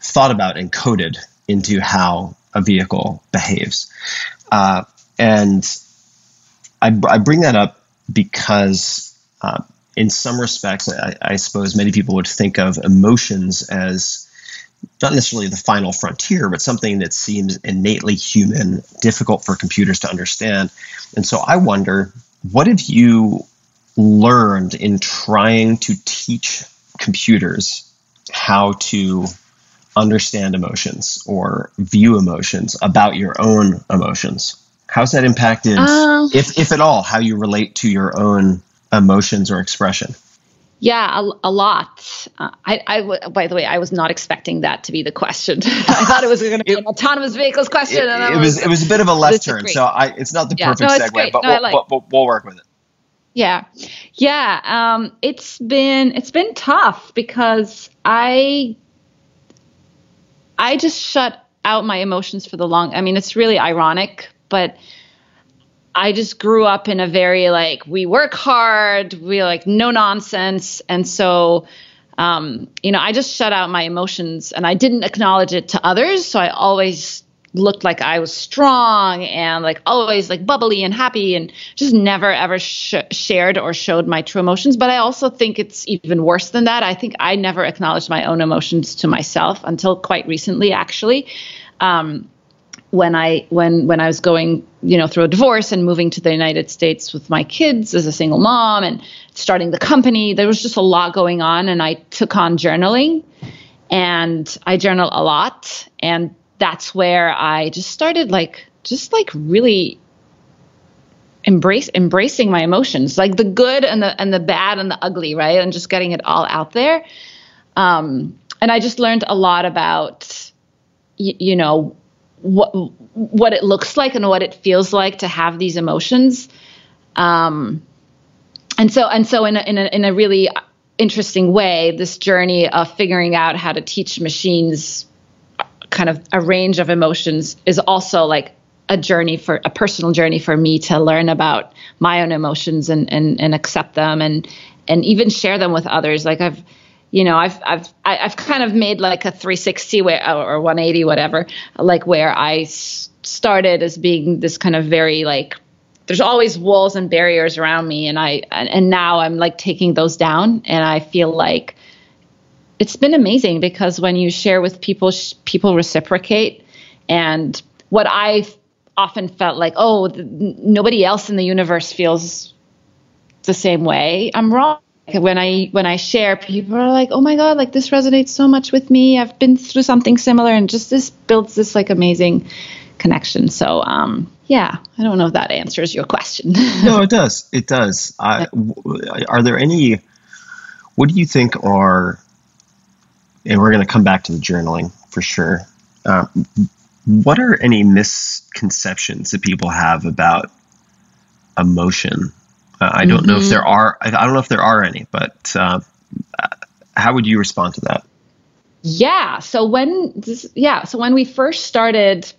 thought about and coded into how a vehicle behaves. And I bring that up because in some respects, I suppose many people would think of emotions as not necessarily the final frontier, but something that seems innately human, difficult for computers to understand. And so I wonder, what have you learned in trying to teach computers how to understand emotions or view emotions about your own emotions? How's that impacted, if at all, how you relate to your own emotions or expression? Yeah, a lot. By the way, I was not expecting that to be the question. I thought it was going to be an autonomous vehicles question. It was a bit of a left turn, so it's not the perfect segue, but we'll work with it. Yeah. It's been tough because I just shut out my emotions for the long. I mean, it's really ironic, but I just grew up in a very we work hard, we no nonsense. And so, I just shut out my emotions and I didn't acknowledge it to others. So I always looked like I was strong and always bubbly and happy and just never ever shared or showed my true emotions. But I also think it's even worse than that. I think I never acknowledged my own emotions to myself until quite recently, actually. When I was going, through a divorce and moving to the United States with my kids as a single mom and starting the company, there was just a lot going on. And I took on journaling, and I journal a lot. And that's where I just started really embracing my emotions, the good and the bad and the ugly, right? And just getting it all out there. And I just learned a lot about, what it looks like and what it feels like to have these emotions, and so in a really interesting way, this journey of figuring out how to teach machines kind of a range of emotions is also a personal journey for me to learn about my own emotions and accept them and even share them with others. I've kind of made a 360 or 180, whatever, where I started as being this kind of very there's always walls and barriers around me, and now I'm taking those down, and I feel like it's been amazing because when you share with people, people reciprocate, and what I often felt nobody else in the universe feels the same way. I'm wrong. When I share, people are oh my God, this resonates so much with me. I've been through something similar, and just this builds this amazing connection. So, I don't know if that answers your question. No, it does. It does. Are there any, what do you think are, and we're going to come back to the journaling for sure. What are any misconceptions that people have about emotion? I don't know if there are. I don't know if there are any, but how would you respond to that? Yeah. So when we first started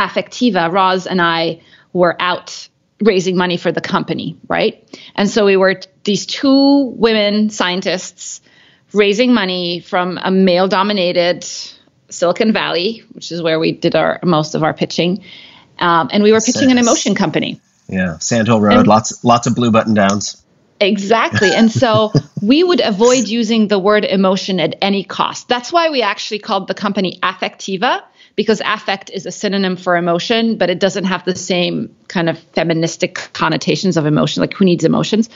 Affectiva, Roz and I were out raising money for the company, right? And so we were these two women scientists raising money from a male-dominated Silicon Valley, which is where we did most of our pitching, and we were pitching an emotion company. Yeah, Sand Hill Road, lots of blue button downs. Exactly. And so we would avoid using the word emotion at any cost. That's why we actually called the company Affectiva, because affect is a synonym for emotion, but it doesn't have the same kind of feministic connotations of emotion, who needs emotions?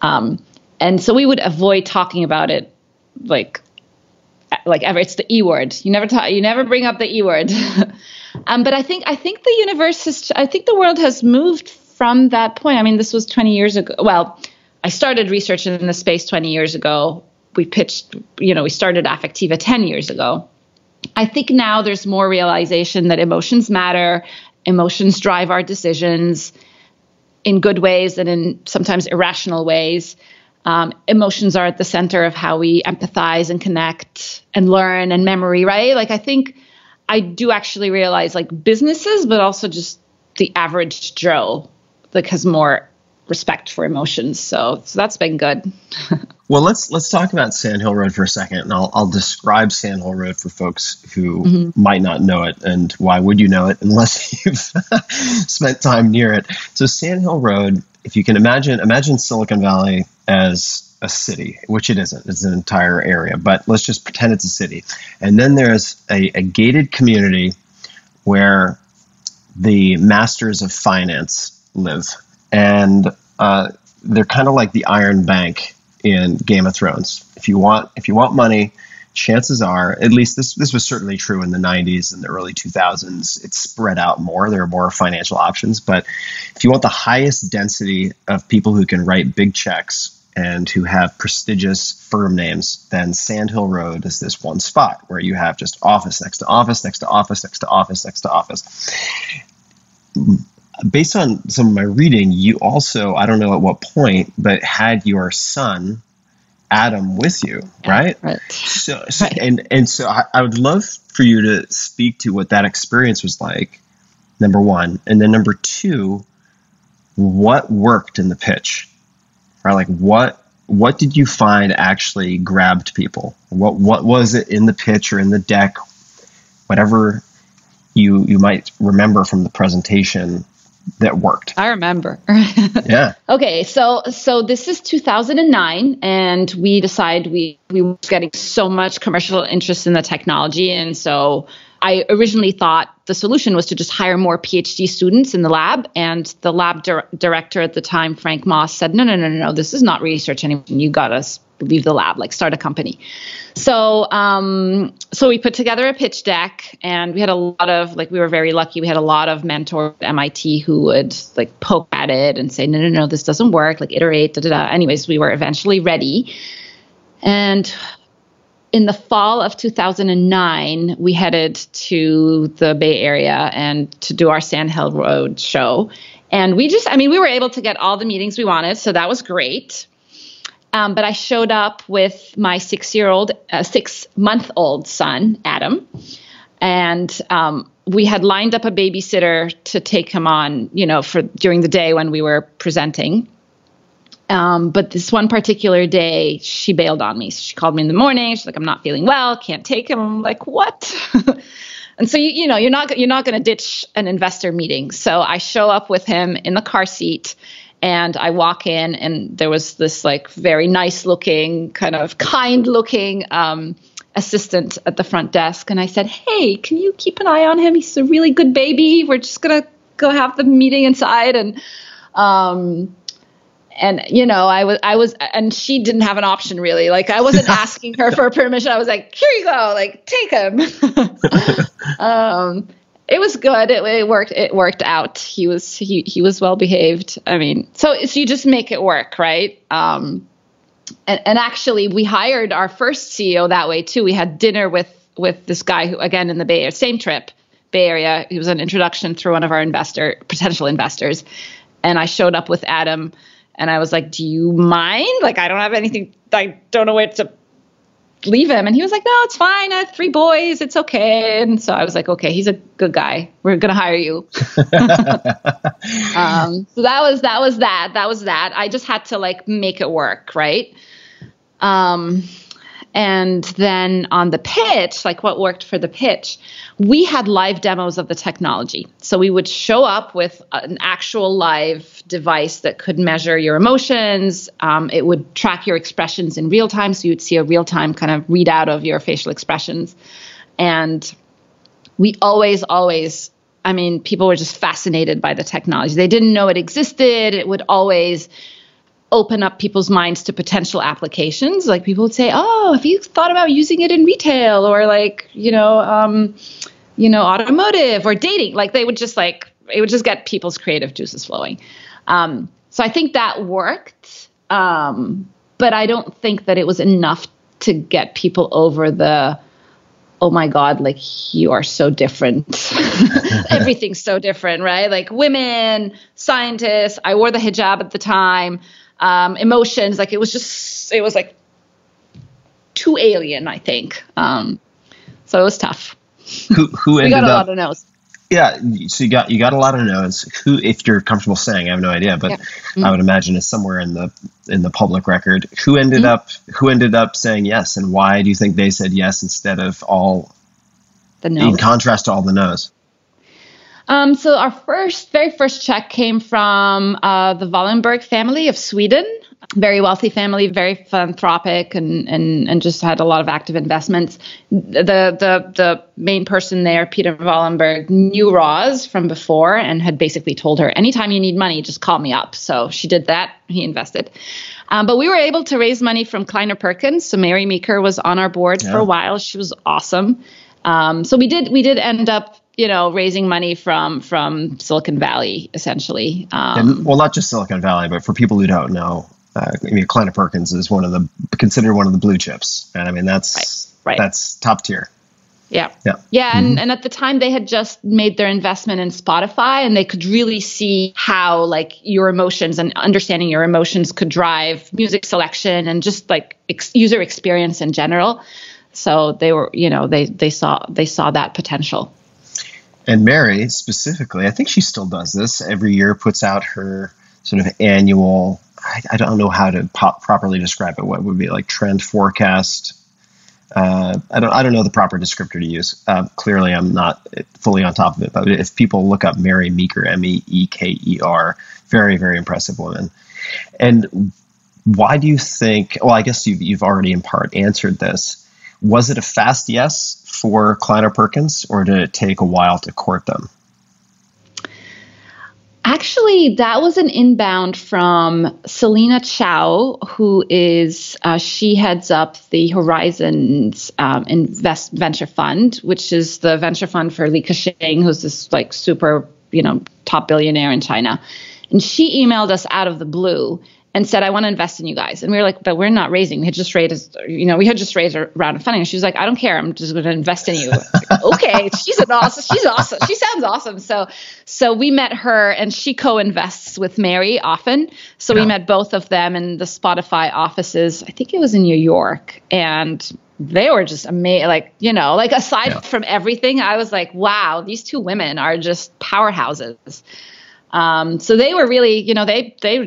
And so we would avoid talking about it ever. It's the E word. You never bring up the E word. But I think the universe the world has moved from that point. I mean, this was 20 years ago. Well, I started research in the space 20 years ago. We pitched, we started Affectiva 10 years ago. I think now there's more realization that emotions matter. Emotions drive our decisions in good ways and in sometimes irrational ways. Emotions are at the center of how we empathize and connect and learn and memory, right? I think I do actually realize, like, businesses, but also just the average Joe, like, has more respect for emotions. So that's been good. Well, let's talk about Sand Hill Road for a second, and I'll describe Sand Hill Road for folks who might not know it, and why would you know it unless you've spent time near it. So Sand Hill Road, if you can imagine Silicon Valley as a city, which it isn't. It's an entire area, but let's just pretend it's a city. And then there's a gated community where the masters of finance live. And they're kind of like the Iron Bank in Game of Thrones. If you want money, chances are, at least this was certainly true in the 90s and the early 2000s, it spread out more. There are more financial options. But if you want the highest density of people who can write big checks and who have prestigious firm names, then Sand Hill Road is this one spot where you have just office next to office, next to office, next to office, next to office. Based on some of my reading, you also, I don't know at what point, but had your son, Adam, with you, right? Yeah, right. So right. And so I would love for you to speak to what that experience was like, number one. And then number two, what worked in the pitch? Right, like what did you find actually grabbed people? What was it in the pitch or in the deck, whatever you might remember from the presentation that worked? I remember. Yeah. Okay, so this is 2009, and we decided we were getting so much commercial interest in the technology, and so I originally thought the solution was to just hire more PhD students in the lab. And the lab director at the time, Frank Moss, said, no, this is not research anymore. You got to leave the lab, like start a company. So we put together a pitch deck, and we had a lot of, like, we were very lucky. We had a lot of mentors at MIT who would like poke at it and say, no, this doesn't work, like iterate, Anyways, we were eventually ready. And in the fall of 2009, we headed to the Bay Area and to do our Sand Hill Road show. And we were able to get all the meetings we wanted. So that was great. But I showed up with my 6-month-old son, Adam. And we had lined up a babysitter to take him on, for during the day when we were presenting. But this one particular day, she bailed on me. So she called me in the morning. She's like, "I'm not feeling well. Can't take him." I'm like, "What?" And so you're not going to ditch an investor meeting. So I show up with him in the car seat, and I walk in, and there was this like very nice looking, kind of kind looking assistant at the front desk, and I said, "Hey, can you keep an eye on him? He's a really good baby. We're just gonna go have the meeting inside." And I was, and she didn't have an option really. Like I wasn't asking her for permission. I was like, "Here you go, like take him." It was good. It worked out. He was well behaved. I mean, so you just make it work, right? And actually, we hired our first CEO that way too. We had dinner with this guy who, again, in the Bay Area, same trip, Bay Area. He was an introduction through one of our potential investors, and I showed up with Adam. And I was like, "Do you mind? Like, I don't have anything. I don't know where to leave him." And he was like, "No, it's fine. I have 3 boys. It's okay." And so I was like, "Okay, he's a good guy. We're going to hire you." So that was that. I just had to like make it work. Right. And then on the pitch, like what worked for the pitch, we had live demos of the technology. So we would show up with an actual live device that could measure your emotions. It would track your expressions in real time. So you would see a real time kind of readout of your facial expressions. And we always, I mean, people were just fascinated by the technology. They didn't know it existed. It would always open up people's minds to potential applications. Like people would say, "Oh, have you thought about using it in retail or like, automotive or dating?" Like they would just like, it would just get people's creative juices flowing. So I think that worked. But I don't think that it was enough to get people over the, "Oh my God, like you are so different." Everything's so different, right? Like women, scientists, I wore the hijab at the time. Emotions, like it was like too alien, I think. So it was tough. Who ended up? We got a lot of no's. Yeah, so you got a lot of no's. Who, if you're comfortable saying, I have no idea, but yeah. Mm-hmm. I would imagine it's somewhere in the public record. Who ended up saying yes, and why do you think they said yes instead of all the no's? In contrast to all the no's. So our very first check came from the Wallenberg family of Sweden. Very wealthy family, very philanthropic, and just had a lot of active investments. The main person there, Peter Wallenberg, knew Roz from before and had basically told her, anytime you need money, just call me up. So she did that. He invested. But we were able to raise money from Kleiner Perkins. So Mary Meeker was on our board for a while. She was awesome. So we did end up, raising money from Silicon Valley, essentially. Not just Silicon Valley, but for people who don't know, Kleiner Perkins is considered one of the blue chips. And I mean, that's right. That's top tier. Yeah. Yeah. Yeah. Mm-hmm. And at the time they had just made their investment in Spotify, and they could really see how your emotions and understanding your emotions could drive music selection and just user experience in general. So they were, they saw that potential. And Mary specifically, I think she still does this every year, puts out her sort of annual, I don't know how to properly describe it. What would be trend forecast? I don't know the proper descriptor to use. Clearly, I'm not fully on top of it. But if people look up Mary Meeker, M-E-E-K-E-R, very, very impressive woman. And why do you think? Well, I guess you've already in part answered this. Was it a fast yes for Kleiner Perkins, or did it take a while to court them? Actually, that was an inbound from Selena Chow, who is, she heads up the Horizons venture fund, which is the venture fund for Li Ka-shing, who's this super, top billionaire in China. And she emailed us out of the blue and said, I want to invest in you guys. And we were like, but we're not raising. We had just raised a round of funding. And she was like, I don't care. I'm just going to invest in you. Okay. She's awesome. She sounds awesome. So we met her, and she co-invests with Mary often. So we met both of them in the Spotify offices. I think it was in New York. And they were just amazing. Aside from everything, I was like, wow, these two women are just powerhouses. So they were really, they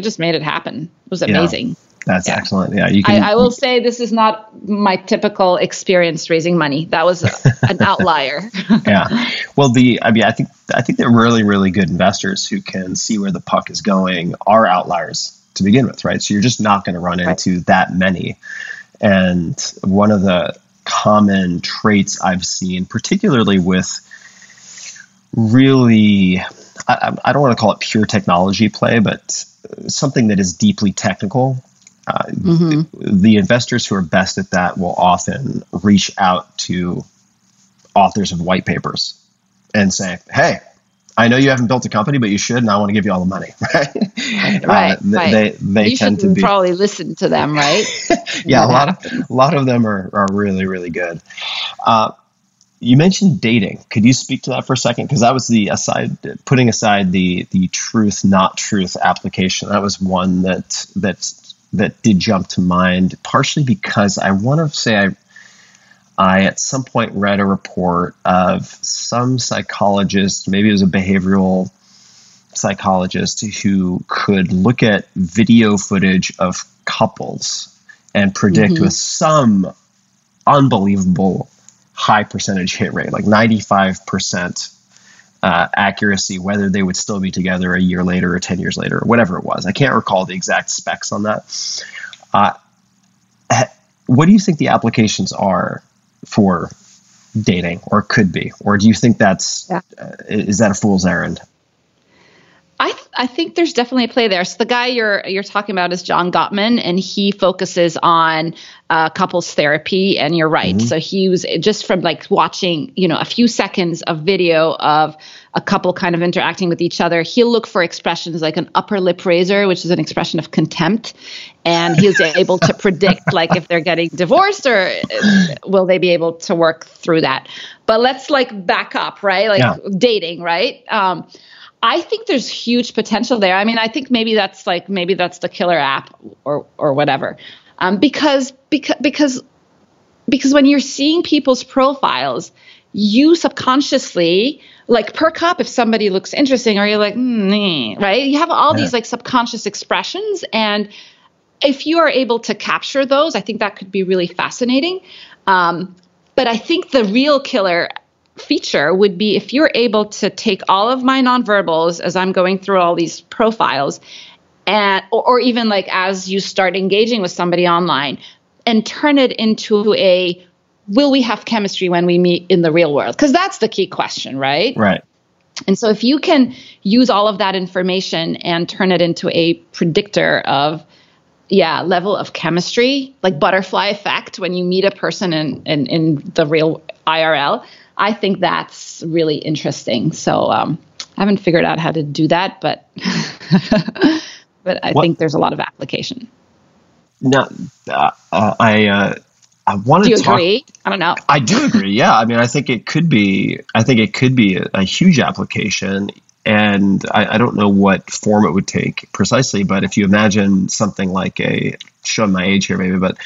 just made it happen. It was amazing. Yeah, that's excellent. Yeah, I will say this is not my typical experience raising money. That was an outlier. Yeah. Well, I think they're really, really good investors who can see where the puck is going are outliers to begin with, right? So you're just not going to run into that many. And one of the common traits I've seen, particularly with really, I don't want to call it pure technology play, but something that is deeply technical, the investors who are best at that will often reach out to authors of white papers and say, hey, I know you haven't built a company, but you should, and I want to give you all the money. They tend to be. You probably listen to them, right? Yeah, a lot of them are really, really good. You mentioned dating. Could you speak to that for a second? Because that was putting aside the truth, not truth application. That was one that did jump to mind, partially because I want to say I at some point read a report of some psychologist, maybe it was a behavioral psychologist, who could look at video footage of couples and predict with some unbelievable high percentage hit rate, 95% accuracy, whether they would still be together a year later or 10 years later or whatever it was. I can't recall the exact specs on that. What do you think the applications are for dating, or could be? Or do you think is that a fool's errand? I think there's definitely a play there. So the guy you're talking about is John Gottman, and he focuses on couples therapy. And you're right. Mm-hmm. So he was just from watching, a few seconds of video of a couple kind of interacting with each other. He'll look for expressions like an upper lip raiser, which is an expression of contempt. And he's able to predict if they're getting divorced, or will they be able to work through that. But let's back up, right? Dating, right? I think there's huge potential there. I mean, I think maybe that's the killer app or whatever, because because when you're seeing people's profiles, you subconsciously like perk up if somebody looks interesting, or you're like, right? You have all these like subconscious expressions, and if you are able to capture those, I think that could be really fascinating. But I think the real killer feature would be if you're able to take all of my nonverbals as I'm going through all these profiles, and or even like as you start engaging with somebody online, and turn it into a, will we have chemistry when we meet in the real world? Because that's the key question, right? Right. And so if you can use all of that information and turn it into a predictor of, level of chemistry, like butterfly effect when you meet a person in the real IRL, I think that's really interesting. So I haven't figured out how to do that, but I think there's a lot of application. No, I want to talk. Do you agree? I don't know. I do agree. Yeah, I mean, I think it could be a huge application, and I don't know what form it would take precisely. But if you imagine something like a, showing my age here maybe, but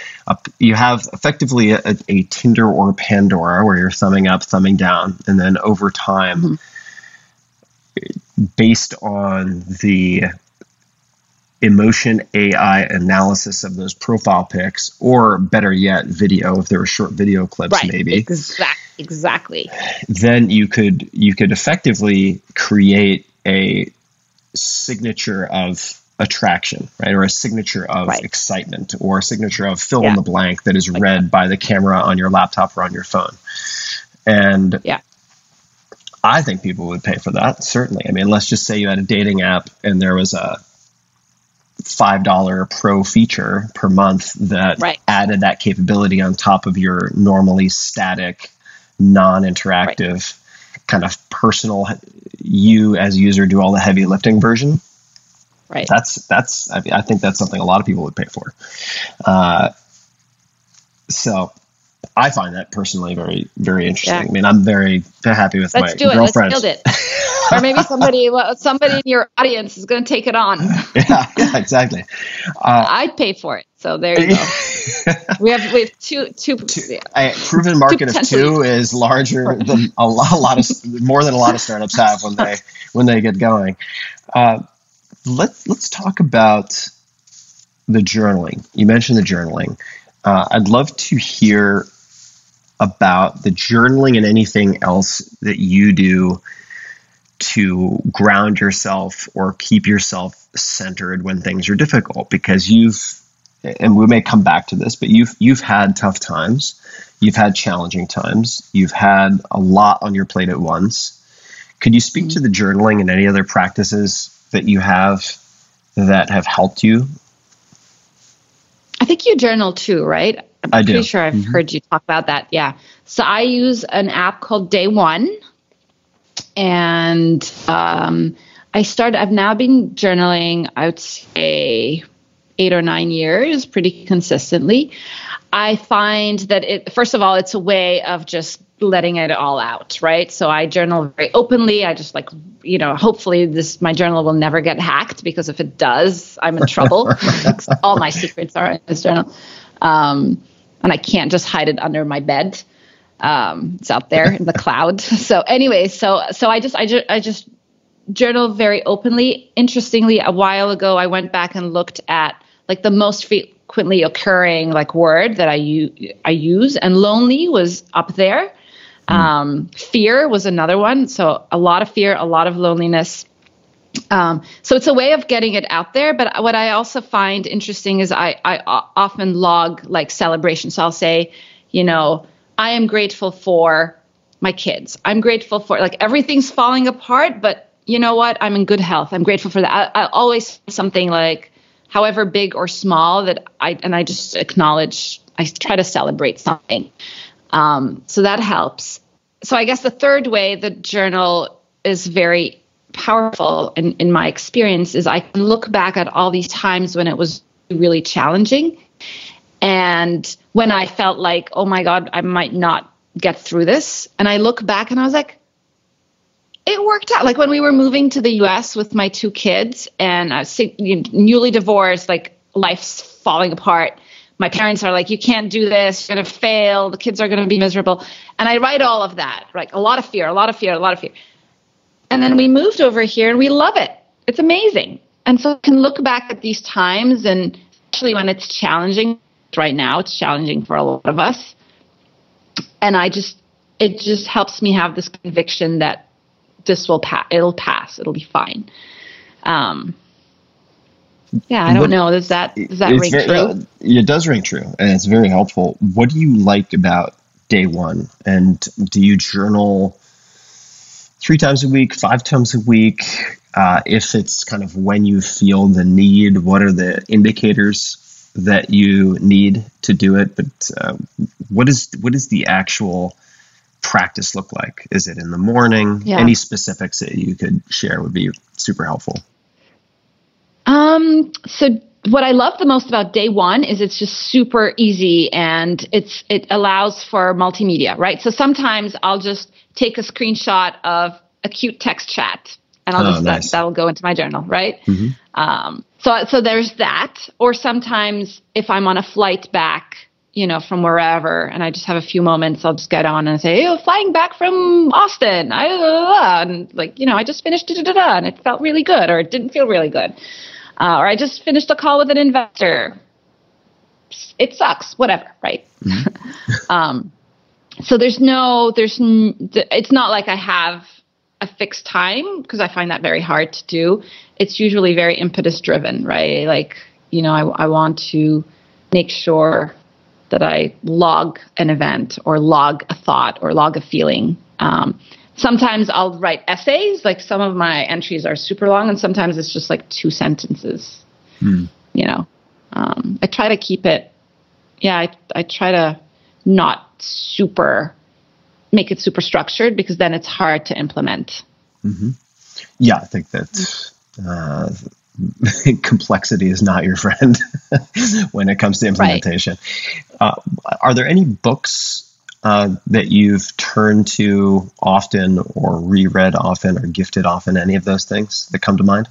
you have effectively a Tinder or Pandora where you're thumbing up, thumbing down, and then over time, based on the emotion AI analysis of those profile pics, or better yet, video, if there were short video clips, right, maybe. Exactly. Then you could effectively create a signature of attraction, right? Or a signature of excitement, or a signature of fill in the blank that is read by the camera on your laptop or on your phone. And I think people would pay for that, certainly. I mean, let's just say you had a dating app and there was a $5 pro feature per month that added that capability on top of your normally static, non-interactive kind of personal, you as user do all the heavy lifting version. Right. That's I think that's something a lot of people would pay for. So I find that personally very, very interesting. Yeah. I mean, I'm very happy with my girlfriend. Let's do it. Let's build it. Or maybe somebody in your audience is going to take it on. Yeah, exactly. I'd pay for it. So there you go. We have two. A proven market of two is larger than more than a lot of startups have when they get going. Let's talk about the journaling. You mentioned the journaling. I'd love to hear about the journaling and anything else that you do to ground yourself or keep yourself centered when things are difficult, because we may come back to this, but you've had tough times, you've had challenging times, you've had a lot on your plate at once. Could you speak to the journaling and any other practices that you have that have helped you? I think you journal too, right? I'm pretty sure I've heard you talk about that. Yeah. So I use an app called Day One. And I've now been journaling, I would say 8 or 9 years, pretty consistently. I find that first of all, it's a way of just letting it all out, right? So I journal very openly. I just like, hopefully my journal will never get hacked, because if it does, I'm in trouble. All my secrets are in this journal. And I can't just hide it under my bed. It's out there in the cloud. So anyway, so I just journal very openly. Interestingly, a while ago, I went back and looked at like the most frequently occurring like word that I use, and lonely was up there. Fear was another one. So a lot of fear, a lot of loneliness. So it's a way of getting it out there. But what I also find interesting is I often log like celebration. So I'll say, I am grateful for my kids. I'm grateful for like everything's falling apart, but you know what? I'm in good health. I'm grateful for that. I always something like, however big or small that I just acknowledge, I try to celebrate something. So that helps. So I guess the third way the journal is very powerful in my experience is I can look back at all these times when it was really challenging. And when I felt like, oh my God, I might not get through this. And I look back and I was like, it worked out. Like when we were moving to the US with my 2 kids and I was newly divorced, like life's falling apart. my parents are like, you can't do this, you're going to fail, the kids are going to be miserable. And I write all of that, right? A lot of fear, a lot of fear, a lot of fear. And then we moved over here and we love it. It's amazing. And so I can look back at these times, and especially when it's challenging right now, it's challenging for a lot of us. And it just helps me have this conviction that this will pass, it'll pass, it'll be fine. Yeah, I don't know. Does that ring true? It does ring true, and it's very helpful. What do you like about Day One? And do you journal 3 times a week, 5 times a week? If it's kind of when you feel the need, what are the indicators that you need to do it? But what is the actual practice look like? Is it in the morning? Yeah. Any specifics that you could share would be super helpful. So what I love the most about Day One is it's just super easy, and it allows for multimedia, right? So sometimes I'll just take a screenshot of a cute text chat, and I'll nice. That'll go into my journal, right? Mm-hmm. So there's that. Or sometimes if I'm on a flight back, you know, from wherever, and I just have a few moments, I'll just get on and say, oh, flying back from Austin, and like, you know, I just finished da-da-da-da, and it felt really good, or it didn't feel really good. Or I just finished a call with an investor. It sucks, whatever, right? So it's not like I have a fixed time, because I find that very hard to do. It's usually very impetus driven, right? Like, you know, I want to make sure that I log an event or log a thought or log a feeling. Sometimes I'll write essays, like some of my entries are super long, and sometimes it's just like 2 sentences, you know. I try to keep it, I try to not make it super structured, because then it's hard to implement. Mm-hmm. Yeah, I think that complexity is not your friend when it comes to implementation. Right. Are there any books that you've turned to often or reread often or gifted often, any of those things that come to mind?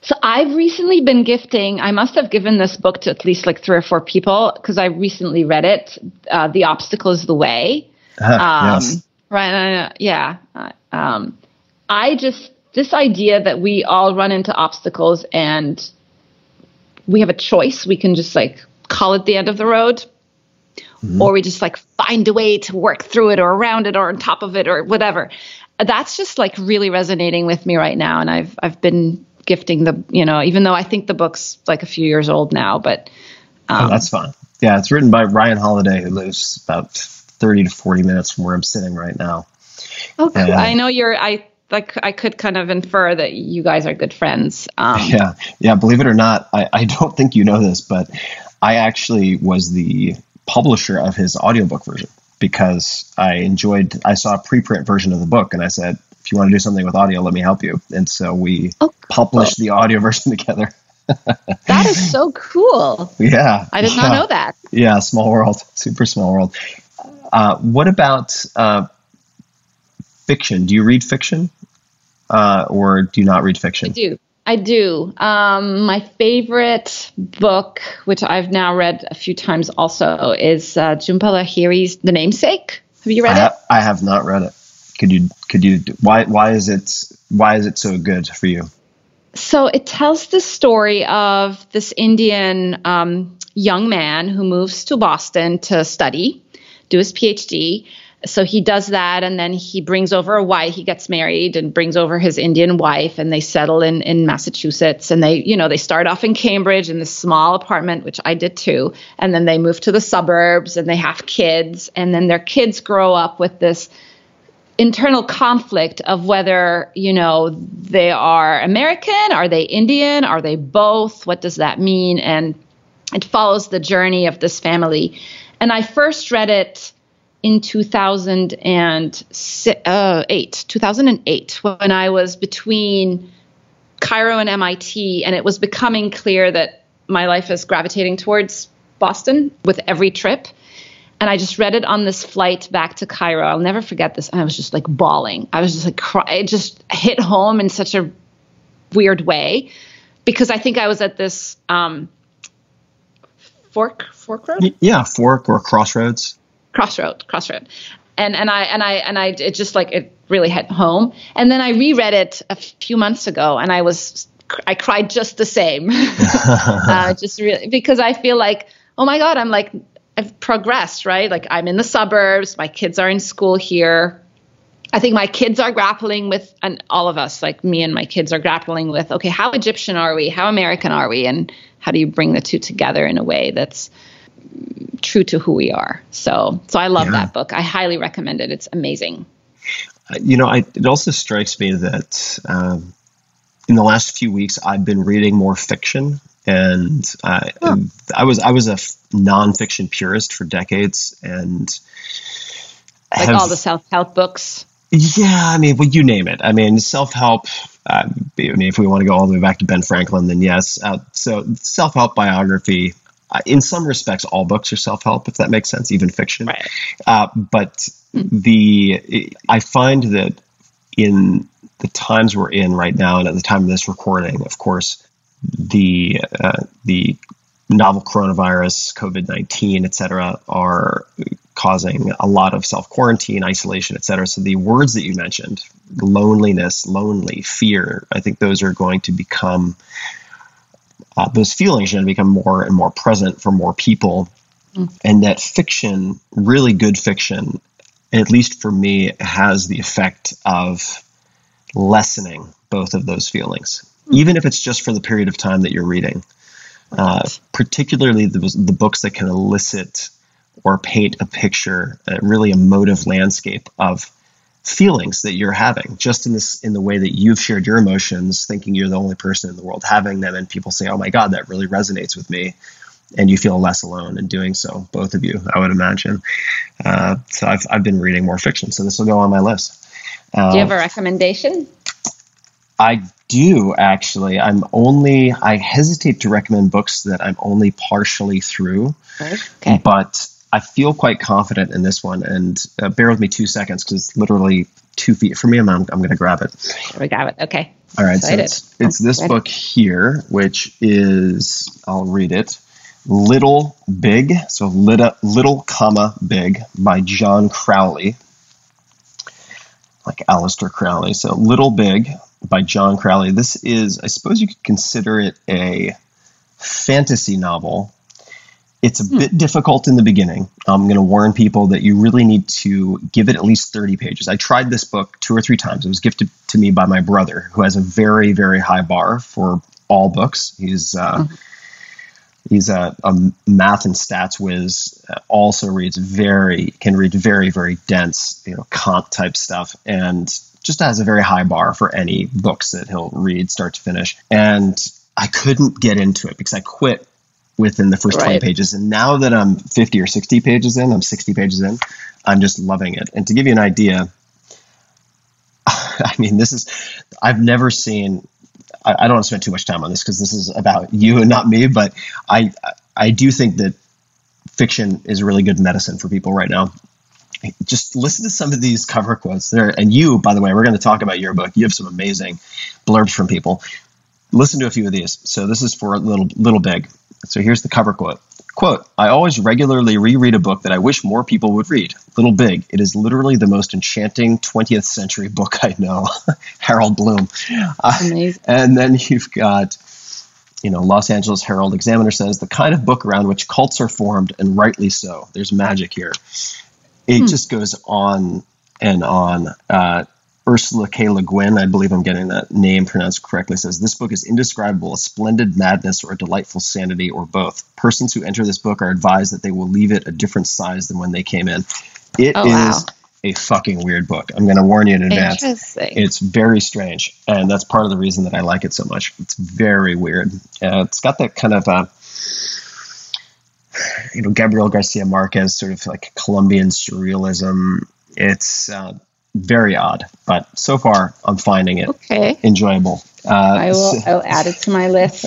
So I've recently been gifting, I must have given this book to at least like 3 or 4 people, because I recently read it, The Obstacle is the Way. Yes. Right. Yeah. This idea that we all run into obstacles and we have a choice. We can just like call it the end of the road. Mm-hmm. Or we just like find a way to work through it or around it or on top of it or whatever. That's just like really resonating with me right now. And I've been gifting the, you know, even though I think the book's like a few years old now, but. Oh, that's fun. Yeah. It's written by Ryan Holiday, who lives about 30 to 40 minutes from where I'm sitting right now. Okay. And, I know I could kind of infer that you guys are good friends. Yeah. Yeah. Believe it or not, I don't think you know this, but I actually was the publisher of his audiobook version, because I saw a preprint version of the book, and I said, if you want to do something with audio, let me help you. And so we published the audio version together. That is so cool. Yeah. I did not know that. Yeah. Small world, super small world. What about fiction? Do you read fiction or do you not read fiction? I do. My favorite book, which I've now read a few times also, is Jhumpa Lahiri's The Namesake. Have you read it? I have not read it. Could you? Why is it so good for you? So it tells the story of this Indian young man who moves to Boston to study, do his PhD. So he does that, and then he brings over a wife. He gets married and brings over his Indian wife, and they settle in Massachusetts. And they start off in Cambridge in this small apartment, which I did too. And then they move to the suburbs, and they have kids. And then their kids grow up with this internal conflict of whether, you know, they are American, are they Indian, are they both? What does that mean? And it follows the journey of this family. And I first read it in 2008, when I was between Cairo and MIT, and it was becoming clear that my life is gravitating towards Boston with every trip. And I just read it on this flight back to Cairo. I'll never forget this. And I was just like bawling. I was just like crying. It just hit home in such a weird way, because I think I was at this Fork Road? Yeah, Fork or Crossroads. Crossroad. And I it just like it really hit home. And then I reread it a few months ago, and I cried just the same, just really, because I feel like, oh my God, I'm like, I've progressed, right? Like I'm in the suburbs, my kids are in school here. I think my kids are grappling with, and all of us, like me and my kids are grappling with, okay, how Egyptian are we? How American are we? And how do you bring the two together in a way that's true to who we are? So I love that book. I highly recommend it. It's amazing. It also strikes me that, in the last few weeks, I've been reading more fiction, and I was a nonfiction purist for decades, and like all the self-help books. Yeah, I mean, well, you name it. I mean, self-help. If we want to go all the way back to Ben Franklin, then yes. So self-help biography. In some respects, all books are self-help, if that makes sense, even fiction. Right. I find that in the times we're in right now, and at the time of this recording, of course, the novel coronavirus, COVID-19, et cetera, are causing a lot of self-quarantine, isolation, et cetera. So the words that you mentioned, loneliness, lonely, fear, I think those are going to become, those feelings are going to become more and more present for more people. Mm. And that fiction, really good fiction, at least for me, has the effect of lessening both of those feelings, even if it's just for the period of time that you're reading. Particularly the books that can elicit or paint a picture, a really emotive landscape of feelings that you're having, just in the way that you've shared your emotions, thinking you're the only person in the world having them, and people say, "Oh my God, that really resonates with me," and you feel less alone in doing so. Both of you, I would imagine. So I've been reading more fiction, so this will go on my list. Do you have a recommendation? I do, actually. I hesitate to recommend books that I'm only partially through, okay. But I feel quite confident in this one. And bear with me 2 seconds, because it's literally 2 feet from me. I'm going to grab it. We grab it. Okay. All right. So it's this book here, which is, I'll read it, Little Big. So Little, Big by John Crowley. Like Aleister Crowley. So Little Big by John Crowley. This is, I suppose you could consider it a fantasy novel. It's a bit difficult in the beginning. I'm going to warn people that you really need to give it at least 30 pages. I tried this book 2 or 3 times. It was gifted to me by my brother, who has a very, very high bar for all books. He's a math and stats whiz, also can read very, very dense, Kant type stuff, and just has a very high bar for any books that he'll read start to finish. And I couldn't get into it because I quit within the first 20 pages. And now that I'm 50 or 60 pages in, I'm 60 pages in, I'm just loving it. And to give you an idea, I mean, I've never seen, I don't want to spend too much time on this because this is about you and not me, but I do think that fiction is really good medicine for people right now. Just listen to some of these cover quotes there. And you, by the way, we're going to talk about your book. You have some amazing blurbs from people. Listen to a few of these. So this is for Little Big. So here's the cover quote. Quote, "I always regularly reread a book that I wish more people would read. Little Big. It is literally the most enchanting 20th century book I know." Harold Bloom. And then you've got, Los Angeles Herald Examiner says, "The kind of book around which cults are formed, and rightly so. There's magic here." It just goes on and on. Ursula K. Le Guin, I believe I'm getting that name pronounced correctly, says, "This book is indescribable, a splendid madness or a delightful sanity or both. Persons who enter this book are advised that they will leave it a different size than when they came in." It is a fucking weird book. I'm going to warn you in advance. Interesting. It's very strange, and that's part of the reason that I like it so much. It's very weird. It's got that kind of... Gabriel Garcia Marquez, sort of like Colombian surrealism. It's very odd, but so far I'm finding it enjoyable. I'll add it to my list.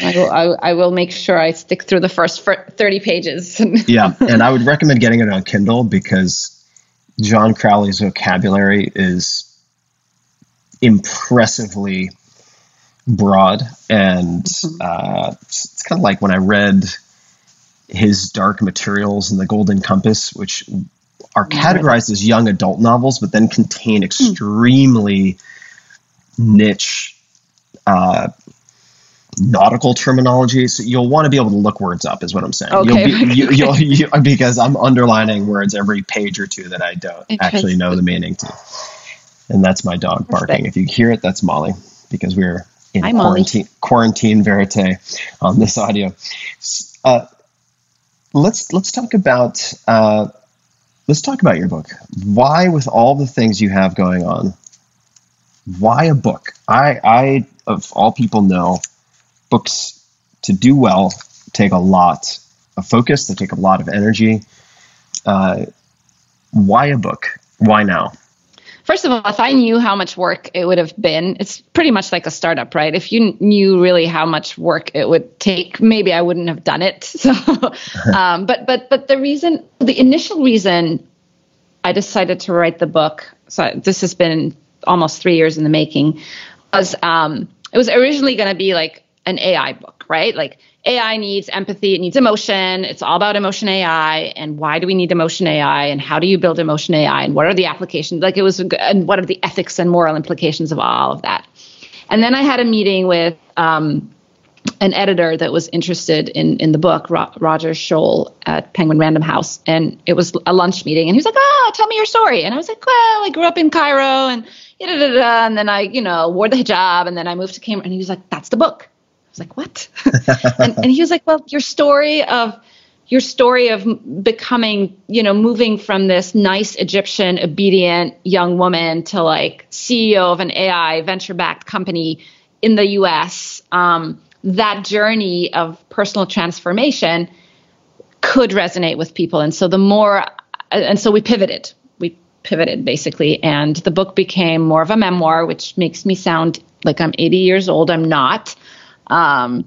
I will make sure I stick through the first 30 pages. Yeah, and I would recommend getting it on Kindle because John Crowley's vocabulary is impressively broad, and it's kind of like when I read His Dark Materials and The Golden Compass, which are categorized as young adult novels, but then contain extremely niche nautical terminology. So you'll want to be able to look words up, is what I'm saying. Okay. You'll because I'm underlining words every page or two that I don't actually know the meaning to. And that's my dog barking. If you hear it, that's Molly, because we're in quarantine verite on this audio. Let's talk about your book. Why, with all the things you have going on, why a book? I of all people know, books to do well take a lot of focus. They take a lot of energy. Why a book? Why now? First of all, if I knew how much work it would have been, it's pretty much like a startup, right? If you knew really how much work it would take, maybe I wouldn't have done it. So, but the initial reason I decided to write the book, so this has been almost 3 years in the making, was it was originally going to be like an AI book, right? Like AI needs empathy, it needs emotion, it's all about emotion AI, and why do we need emotion AI, and how do you build emotion AI, and what are the applications, and what are the ethics and moral implications of all of that. And then I had a meeting with an editor that was interested in the book, Roger Scholl at Penguin Random House, and it was a lunch meeting, and he was like, tell me your story. And I was like, well, I grew up in Cairo, and and then I, wore the hijab, and then I moved to Cambridge. And he was like, that's the book. I was like, what? and he was like, well, your story of becoming, moving from this nice Egyptian obedient young woman to like CEO of an AI venture-backed company in the US, that journey of personal transformation could resonate with people. And so we pivoted. We pivoted basically. And the book became more of a memoir, which makes me sound like I'm 80 years old. I'm not. And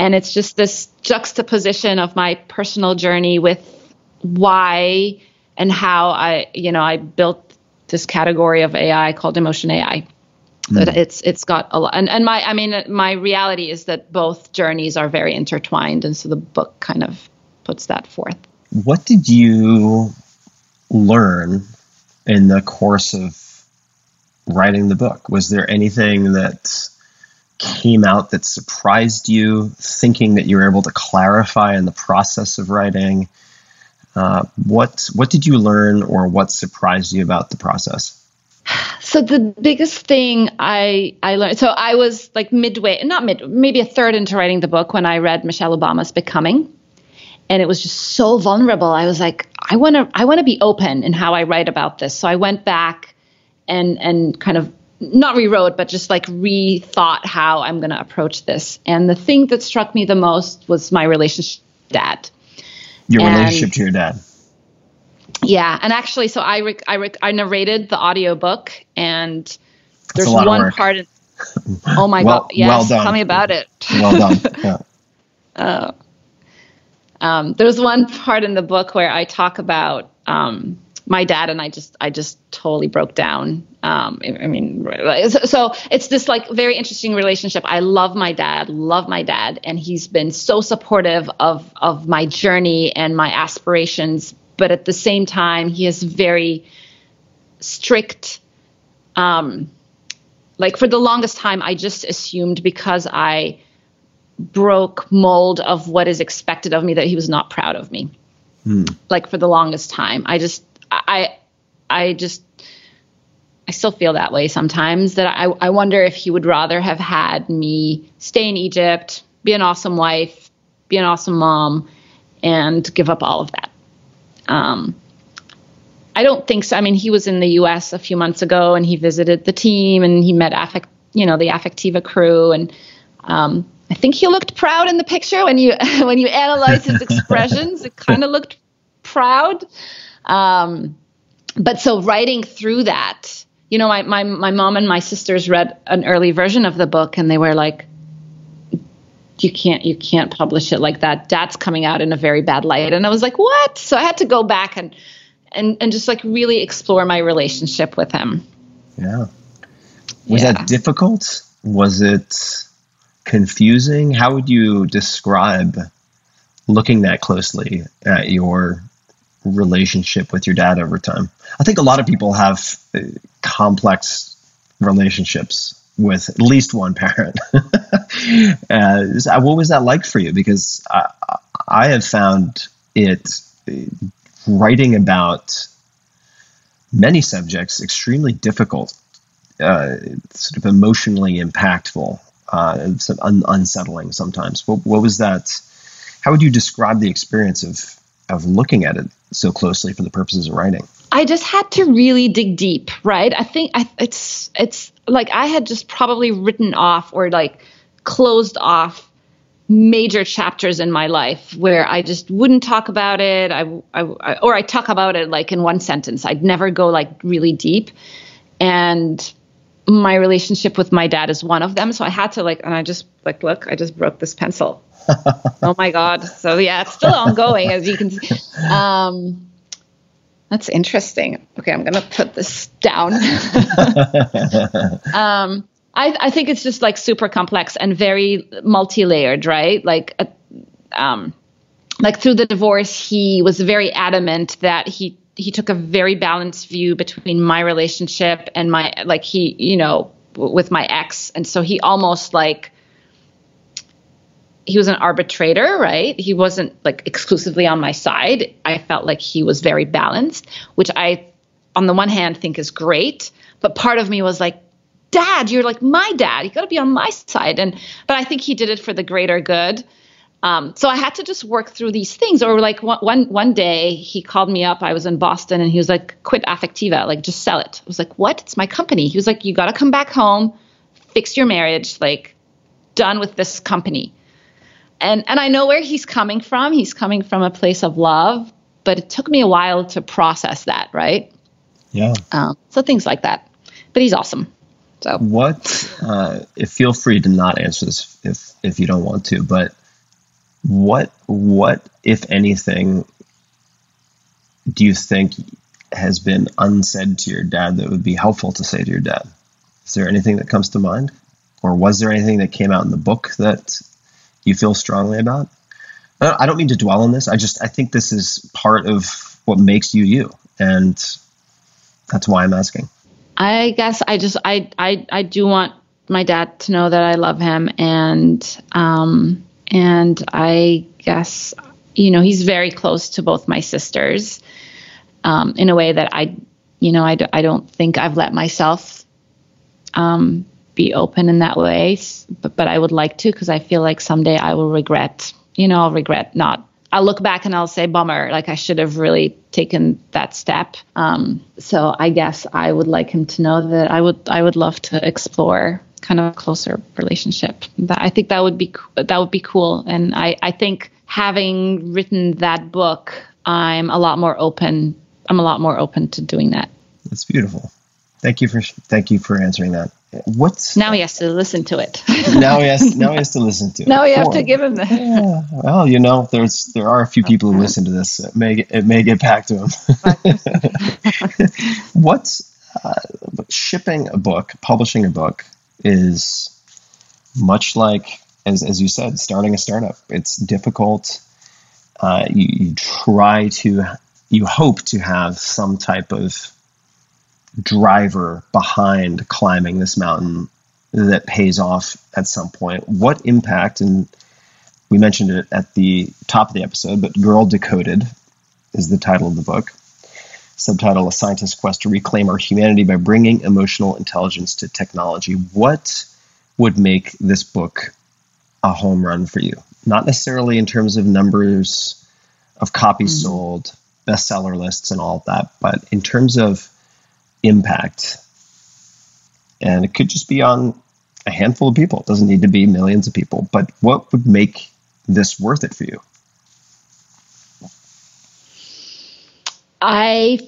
it's just this juxtaposition of my personal journey with why and how I built this category of AI called emotion AI. So it's got a lot. And my reality is that both journeys are very intertwined. And so the book kind of puts that forth. What did you learn in the course of writing the book? Was there anything that came out that surprised you, thinking that you were able to clarify in the process of writing? What did you learn, or what surprised you about the process? So the biggest thing I learned, so I was like maybe a third into writing the book when I read Michelle Obama's Becoming. And it was just so vulnerable. I was like, I want to be open in how I write about this. So I went back and kind of not rewrote, but just like rethought how I'm going to approach this. And the thing that struck me the most was my relationship to dad. Relationship to your dad. Yeah. And actually, so I narrated the audiobook, and there's one part. Oh my God. Yes. Well done. Tell me about it. Well done. Yeah. There was one part in the book where I talk about, my dad, and I just totally broke down. So it's this like very interesting relationship. I love my dad. And he's been so supportive of my journey and my aspirations. But at the same time, he has very strict, like for the longest time, I just assumed because I broke mold of what is expected of me that he was not proud of me. Like for the longest time, I still feel that way sometimes, that I wonder if he would rather have had me stay in Egypt, be an awesome wife, be an awesome mom, and give up all of that. I don't think so. I mean, he was in the US a few months ago, and he visited the team, and he met the Affectiva crew, and I think he looked proud in the picture. When you analyze his expressions, it kind of looked proud. But so writing through that, my mom and my sisters read an early version of the book, and they were like, you can't publish it like that. Dad's coming out in a very bad light. And I was like, what? So I had to go back and just like really explore my relationship with him. Yeah. Was that difficult? Was it confusing? How would you describe looking that closely at your relationship with your dad over time. I think a lot of people have complex relationships with at least one parent. What was that like for you? Because I have found it, writing about many subjects, extremely difficult, sort of emotionally impactful, unsettling sometimes. What was that? How would you describe the experience of looking at it so closely for the purposes of writing? I just had to really dig deep, right? I think it's like I had just probably written off or like closed off major chapters in my life where I just wouldn't talk about it. I talk about it like in one sentence. I'd never go like really deep. And my relationship with my dad is one of them. So I had to look, I just broke this pencil. Oh my God. So yeah, it's still ongoing, as you can see. That's interesting. Okay. I'm going to put this down. I think it's just like super complex and very multi-layered, right? Like through the divorce, he was very adamant that he took a very balanced view between my relationship and my, like he, you know, with my ex. And so he almost like, he was an arbitrator, right? He wasn't like exclusively on my side. I felt like he was very balanced, which I, on the one hand, think is great. But part of me was like, Dad, you're like my dad. You got to be on my side. But I think he did it for the greater good. So I had to just work through these things. Or like one day he called me up. I was in Boston and he was like, quit Affectiva, like just sell it. I was like, what? It's my company. He was like, you got to come back home, fix your marriage, like done with this company. And I know where he's coming from. He's coming from a place of love, but it took me a while to process that, right? Yeah. So things like that. But he's awesome. So feel free to not answer this if you don't want to, but what if anything do you think has been unsaid to your dad that would be helpful to say to your dad? Is there anything that comes to mind? Or was there anything that came out in the book that you feel strongly about? I don't mean to dwell on this. I think this is part of what makes you you, and that's why I'm asking. I guess I do want my dad to know that I love him, and I guess, you know, he's very close to both my sisters, in a way that I don't think I've let myself be open in that way, but I would like to, because I feel like someday I will regret, you know, I'll look back and I'll say, bummer, like I should have really taken that step. So I guess I would like him to know that I would love to explore kind of a closer relationship. I think that would be cool. And I think having written that book, I'm a lot more open to doing that. That's beautiful. Thank you for answering that. Now he has to listen to it. Now he has to listen to it. Now we have to give him that. Yeah. Well, you know, there are a few people who listen to this. It may get back to him. Shipping a book, publishing a book is much like, as you said, starting a startup. It's difficult. You hope to have some type of driver behind climbing this mountain that pays off at some point. What impact, and we mentioned it at the top of the episode, but Girl Decoded is the title of the book. Subtitle, A Scientist's Quest to Reclaim Our Humanity by Bringing Emotional Intelligence to Technology. What would make this book a home run for you? Not necessarily in terms of numbers of copies sold, bestseller lists and all of that, but in terms of impact. And it could just be on a handful of people. It doesn't need to be millions of people, but what would make this worth it for you? I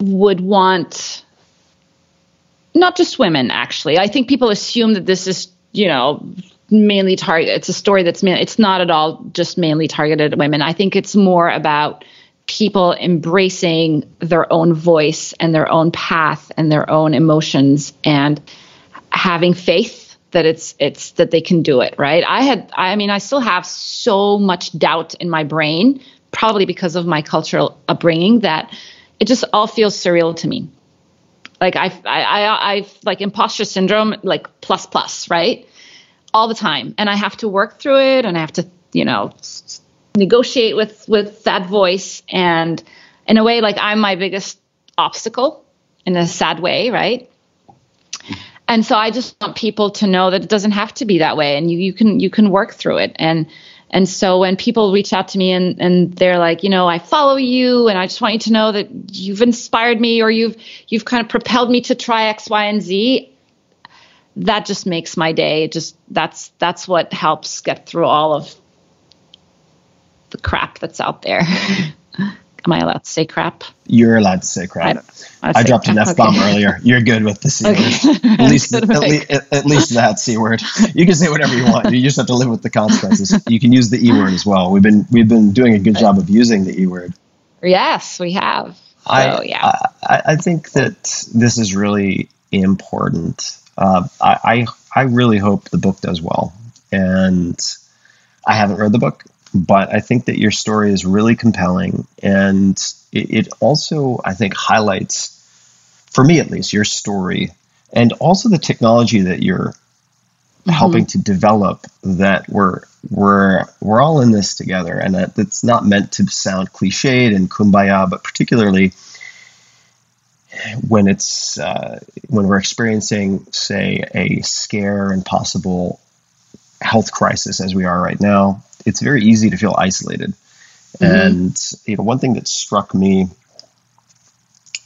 would want not just women, actually. I think people assume that this is, you know, mainly targeted. It's a story it's not at all just mainly targeted at women. I think it's more about people embracing their own voice and their own path and their own emotions and having faith that it's that they can do it, right? I still have so much doubt in my brain, probably because of my cultural upbringing, that it just all feels surreal to me. Like I've like imposter syndrome, like plus, right? All the time. And I have to work through it, and I have to, negotiate with that voice. And in a way, like, I'm my biggest obstacle in a sad way, right? And so I just want people to know that it doesn't have to be that way, and you can work through it. And so when people reach out to me and they're like, I follow you, and I just want you to know that you've inspired me, or you've kind of propelled me to try X, Y, and Z, that just makes my day. That's what helps get through all of the crap that's out there. Am I allowed to say crap? You're allowed to say crap. I dropped an F-bomb earlier. You're good with the C word. At least that C word. You can say whatever you want. You just have to live with the consequences. You can use the E word as well. We've been doing a good job of using the E word. Yes, we have. I think that this is really important. I really hope the book does well. And I haven't read the book, but I think that your story is really compelling, and it also, I think, highlights, for me at least, your story, and also the technology that you're helping to develop, that we're all in this together, and that it's not meant to sound cliched and kumbaya, but particularly when it's when we're experiencing, say, a scare and possible health crisis as we are right now. It's very easy to feel isolated. Mm-hmm. And one thing that struck me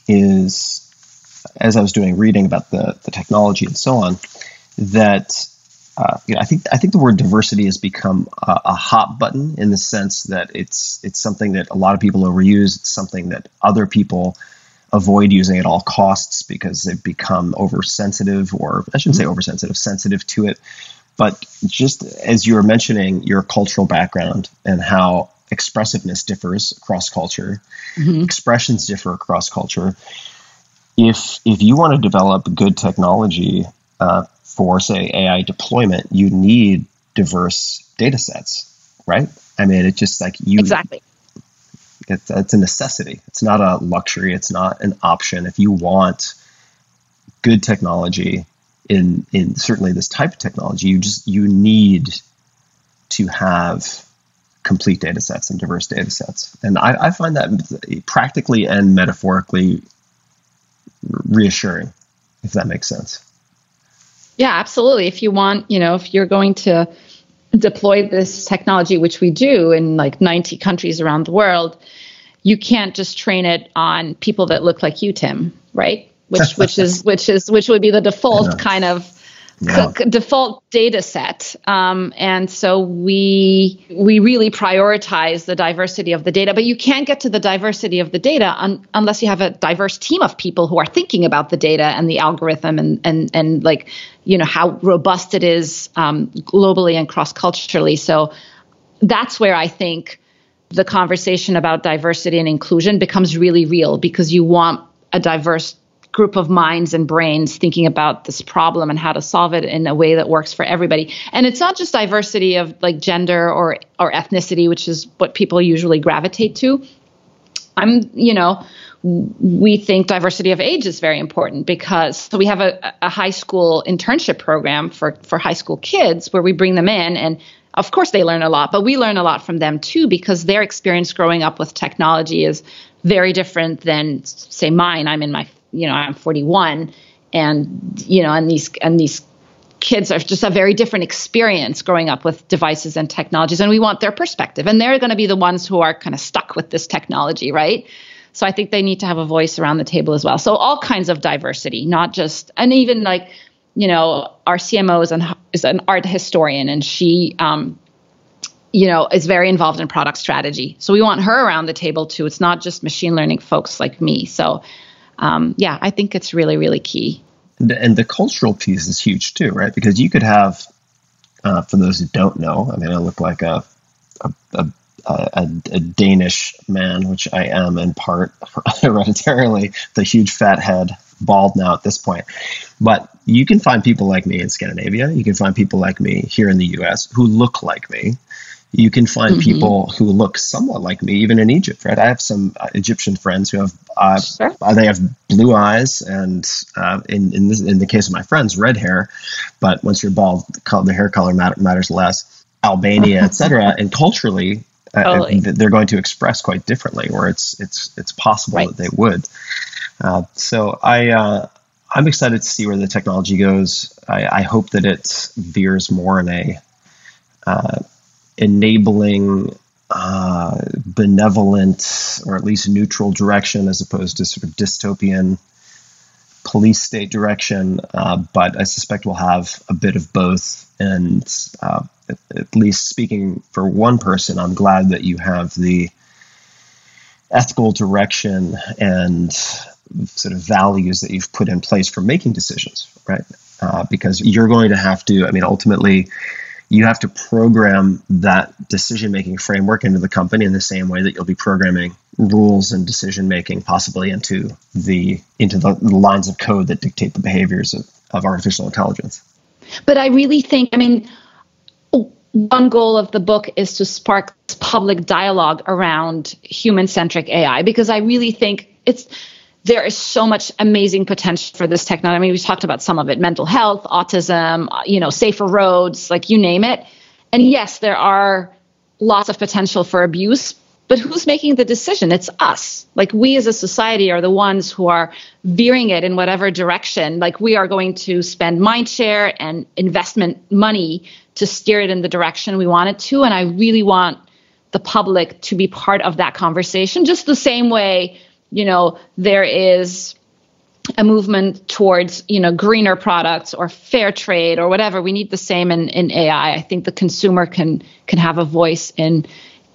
is, as I was doing reading about the technology and so on, that I think the word diversity has become a hot button, in the sense that it's something that a lot of people overuse. It's something that other people avoid using at all costs because they've become oversensitive, or I shouldn't say oversensitive, sensitive to it. But just as you were mentioning your cultural background and how expressiveness differs across culture, expressions differ across culture, if you want to develop good technology for, say, AI deployment, you need diverse data sets, right? I mean, it's just like you... Exactly. It's a necessity. It's not a luxury. It's not an option. If you want good technology... In certainly this type of technology, you need to have complete data sets and diverse data sets. And I find that practically and metaphorically reassuring, if that makes sense. Yeah, absolutely. If you want, if you're going to deploy this technology, which we do in like 90 countries around the world, you can't just train it on people that look like you, Tim, right? Which would be the default default data set, and so we really prioritize the diversity of the data. But you can't get to the diversity of the data unless you have a diverse team of people who are thinking about the data and the algorithm and like how robust it is globally and cross culturally. So that's where I think the conversation about diversity and inclusion becomes really real, because you want a diverse group of minds and brains thinking about this problem and how to solve it in a way that works for everybody. And it's not just diversity of like gender or ethnicity, which is what people usually gravitate to. We think diversity of age is very important, because so we have a high school internship program for high school kids, where we bring them in, and of course they learn a lot, but we learn a lot from them too, because their experience growing up with technology is very different than, say, mine. I'm in my I'm 41, and these kids are just a very different experience growing up with devices and technologies, and we want their perspective, and they're going to be the ones who are kind of stuck with this technology, right? So I think they need to have a voice around the table as well. So all kinds of diversity, not just, and even like, our CMO is an art historian, and she, is very involved in product strategy. So we want her around the table too. It's not just machine learning folks like me. So I think it's really, really key. And the cultural piece is huge too, right? Because you could have, for those who don't know, I mean, I look like a Danish man, which I am in part hereditarily, the huge fat head bald now at this point. But you can find people like me in Scandinavia. You can find people like me here in the US who look like me. You can find people who look somewhat like me, even in Egypt, right? I have some Egyptian friends who have, they have blue eyes and in the case of my friends, red hair. But once you're bald, the hair color matters less. Albania, etc. And culturally, they're going to express quite differently, or it's possible that they would. So I'm excited to see where the technology goes. I hope that it veers more in a enabling, benevolent, or at least neutral direction, as opposed to sort of dystopian police state direction. But I suspect we'll have a bit of both. And at least speaking for one person, I'm glad that you have the ethical direction and sort of values that you've put in place for making decisions, right? Because you're going to have to, ultimately, you have to program that decision-making framework into the company in the same way that you'll be programming rules and decision-making possibly into the lines of code that dictate the behaviors of artificial intelligence. But I really think, one goal of the book is to spark public dialogue around human-centric AI, because I really think there is so much amazing potential for this technology. We talked about some of it, mental health, autism, safer roads, you name it. And yes, there are lots of potential for abuse, but who's making the decision? It's us. We as a society are the ones who are veering it in whatever direction. We are going to spend mindshare and investment money to steer it in the direction we want it to. And I really want the public to be part of that conversation, just the same way there is a movement towards, greener products or fair trade or whatever. We need the same in AI. I think the consumer can have a voice in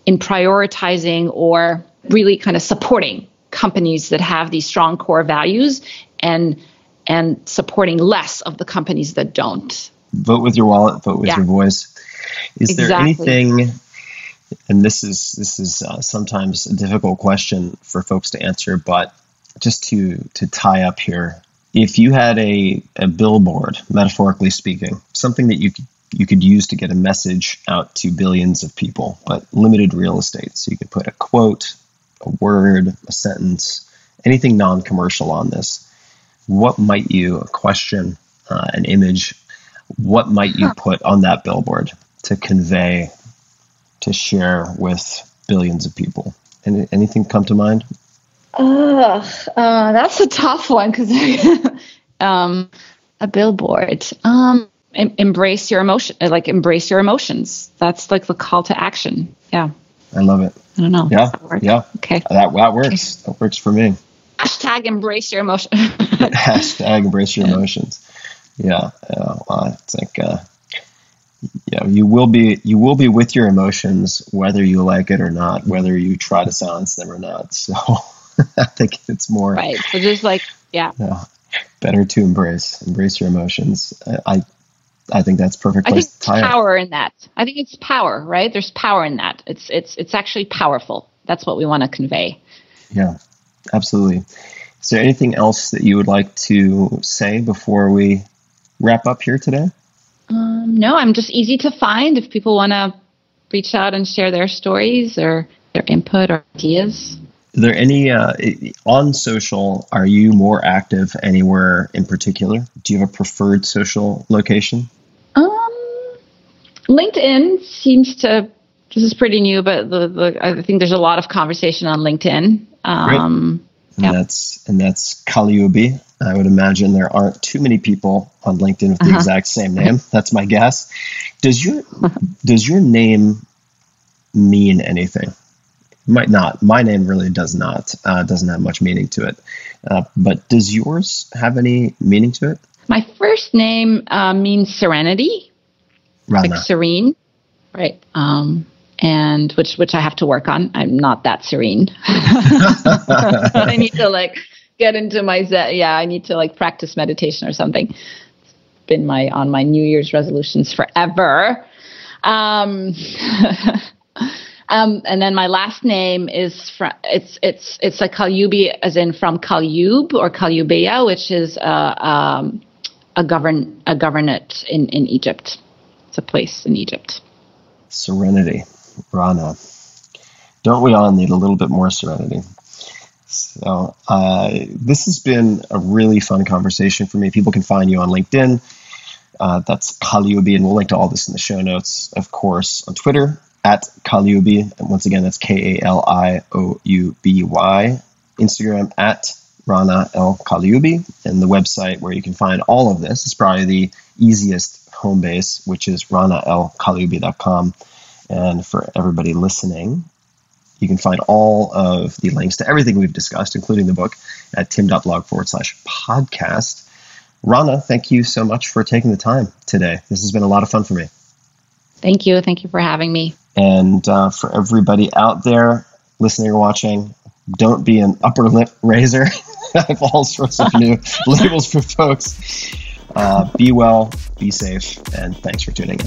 prioritizing or really kind of supporting companies that have these strong core values and supporting less of the companies that don't. Vote with your wallet, vote with your voice. Is there anything... And this is sometimes a difficult question for folks to answer, but just to tie up here, if you had a billboard, metaphorically speaking, something that you could use to get a message out to billions of people, but limited real estate, so you could put a quote, a word, a sentence, anything non-commercial on this, what might you, a question, an image, what might you put on that billboard to convey, to share with billions of people? And anything come to mind? That's a tough one because a billboard. Embrace your emotion, embrace your emotions. That's the call to action. Yeah. I love it. I don't know. Yeah. Yeah. Okay. That works. Okay. That works for me. Hashtag embrace your emotion. Hashtag embrace your emotions. Yeah. It's yeah, you will be with your emotions whether you like it or not, whether you try to silence them or not. So I think it's more right. So just better to embrace your emotions. I think that's perfect. I think it's power in that. I think it's power, right? There's power in that. It's actually powerful. That's what we want to convey. Yeah, absolutely. Is there anything else that you would like to say before we wrap up here today? No, I'm just easy to find if people want to reach out and share their stories or their input or ideas. Are there any, on social, are you more active anywhere in particular? Do you have a preferred social location? LinkedIn seems to, this is pretty new, but I think there's a lot of conversation on LinkedIn. Great. That's Kaliouby. I would imagine there aren't too many people on LinkedIn with the exact same name. That's my guess. Does your name mean anything? Might not. My name really does not. Doesn't have much meaning to it. But does yours have any meaning to it? My first name means serenity, Rana. Serene, right? And which I have to work on. I'm not that serene. I need to get into my zen. Yeah, I need to practice meditation or something. It's been on my New Year's resolutions forever. And then my last name is it's a Kaliouby, as in from Kalioub or Kalioubeya, which is a governorate in Egypt. It's a place in Egypt. Serenity, Rana. Don't we all need a little bit more serenity? So this has been a really fun conversation for me. People can find you on LinkedIn. That's Kaliouby, and we'll link to all this in the show notes, of course, on Twitter, at Kaliouby. And once again, that's K-A-L-I-O-U-B-Y. Instagram, at Rana el Kaliouby. And the website where you can find all of this is probably the easiest home base, which is ranaelkaliouby.com. And for everybody listening, you can find all of the links to everything we've discussed, including the book, at tim.blog/podcast. Rana, thank you so much for taking the time today. This has been a lot of fun for me. Thank you. Thank you for having me. And for everybody out there listening or watching, don't be an upper lip raiser. I have all sorts of new labels for folks. Be well, be safe, and thanks for tuning in.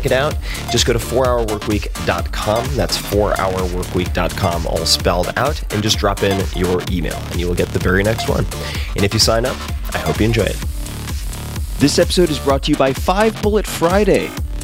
it out. Just go to 4hourworkweek.com. That's 4hourworkweek.com, all spelled out, and just drop in your email and you will get the very next one. And if you sign up, I hope you enjoy it. This episode is brought to you by 5-Bullet Friday,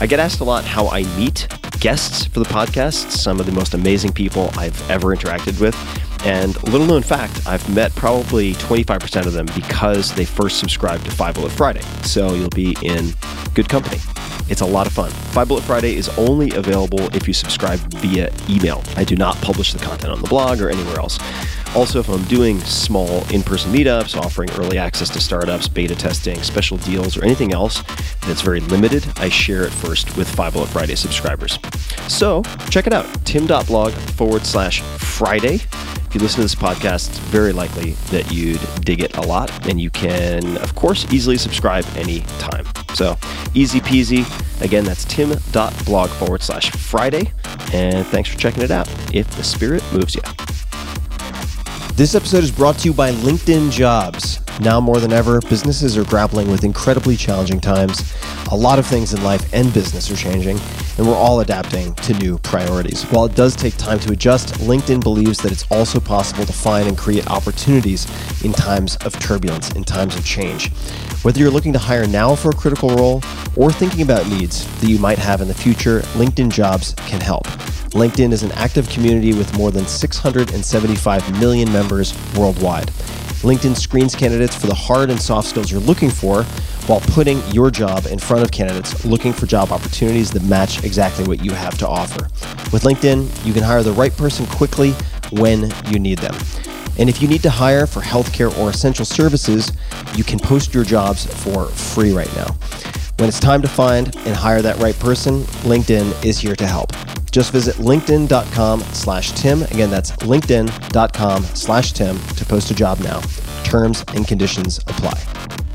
I get asked a lot how I meet guests for the podcast, some of the most amazing people I've ever interacted with. And little known fact, I've met probably 25% of them because they first subscribed to 5-Bullet Friday. So you'll be in good company. It's a lot of fun. 5-Bullet Friday is only available if you subscribe via email. I do not publish the content on the blog or anywhere else. Also, if I'm doing small in-person meetups, offering early access to startups, beta testing, special deals, or anything else that's very limited, I share it first with 5-Bullet Friday subscribers. So check it out, tim.blog/Friday. If you listen to this podcast, it's very likely that you'd dig it a lot, and you can, of course, easily subscribe any time. So easy peasy. Again, that's tim.blog/Friday. And thanks for checking it out. If the spirit moves you. This episode is brought to you by LinkedIn Jobs. Now more than ever, businesses are grappling with incredibly challenging times. A lot of things in life and business are changing, and we're all adapting to new priorities. While it does take time to adjust, LinkedIn believes that it's also possible to find and create opportunities in times of turbulence, in times of change. Whether you're looking to hire now for a critical role or thinking about needs that you might have in the future, LinkedIn Jobs can help. LinkedIn is an active community with more than 675 million members worldwide. LinkedIn screens candidates for the hard and soft skills you're looking for while putting your job in front of candidates looking for job opportunities that match exactly what you have to offer. With LinkedIn, you can hire the right person quickly when you need them. And if you need to hire for healthcare or essential services, you can post your jobs for free right now. When it's time to find and hire that right person, LinkedIn is here to help. Just visit linkedin.com/Tim. Again, that's linkedin.com/Tim to post a job now. Terms and conditions apply.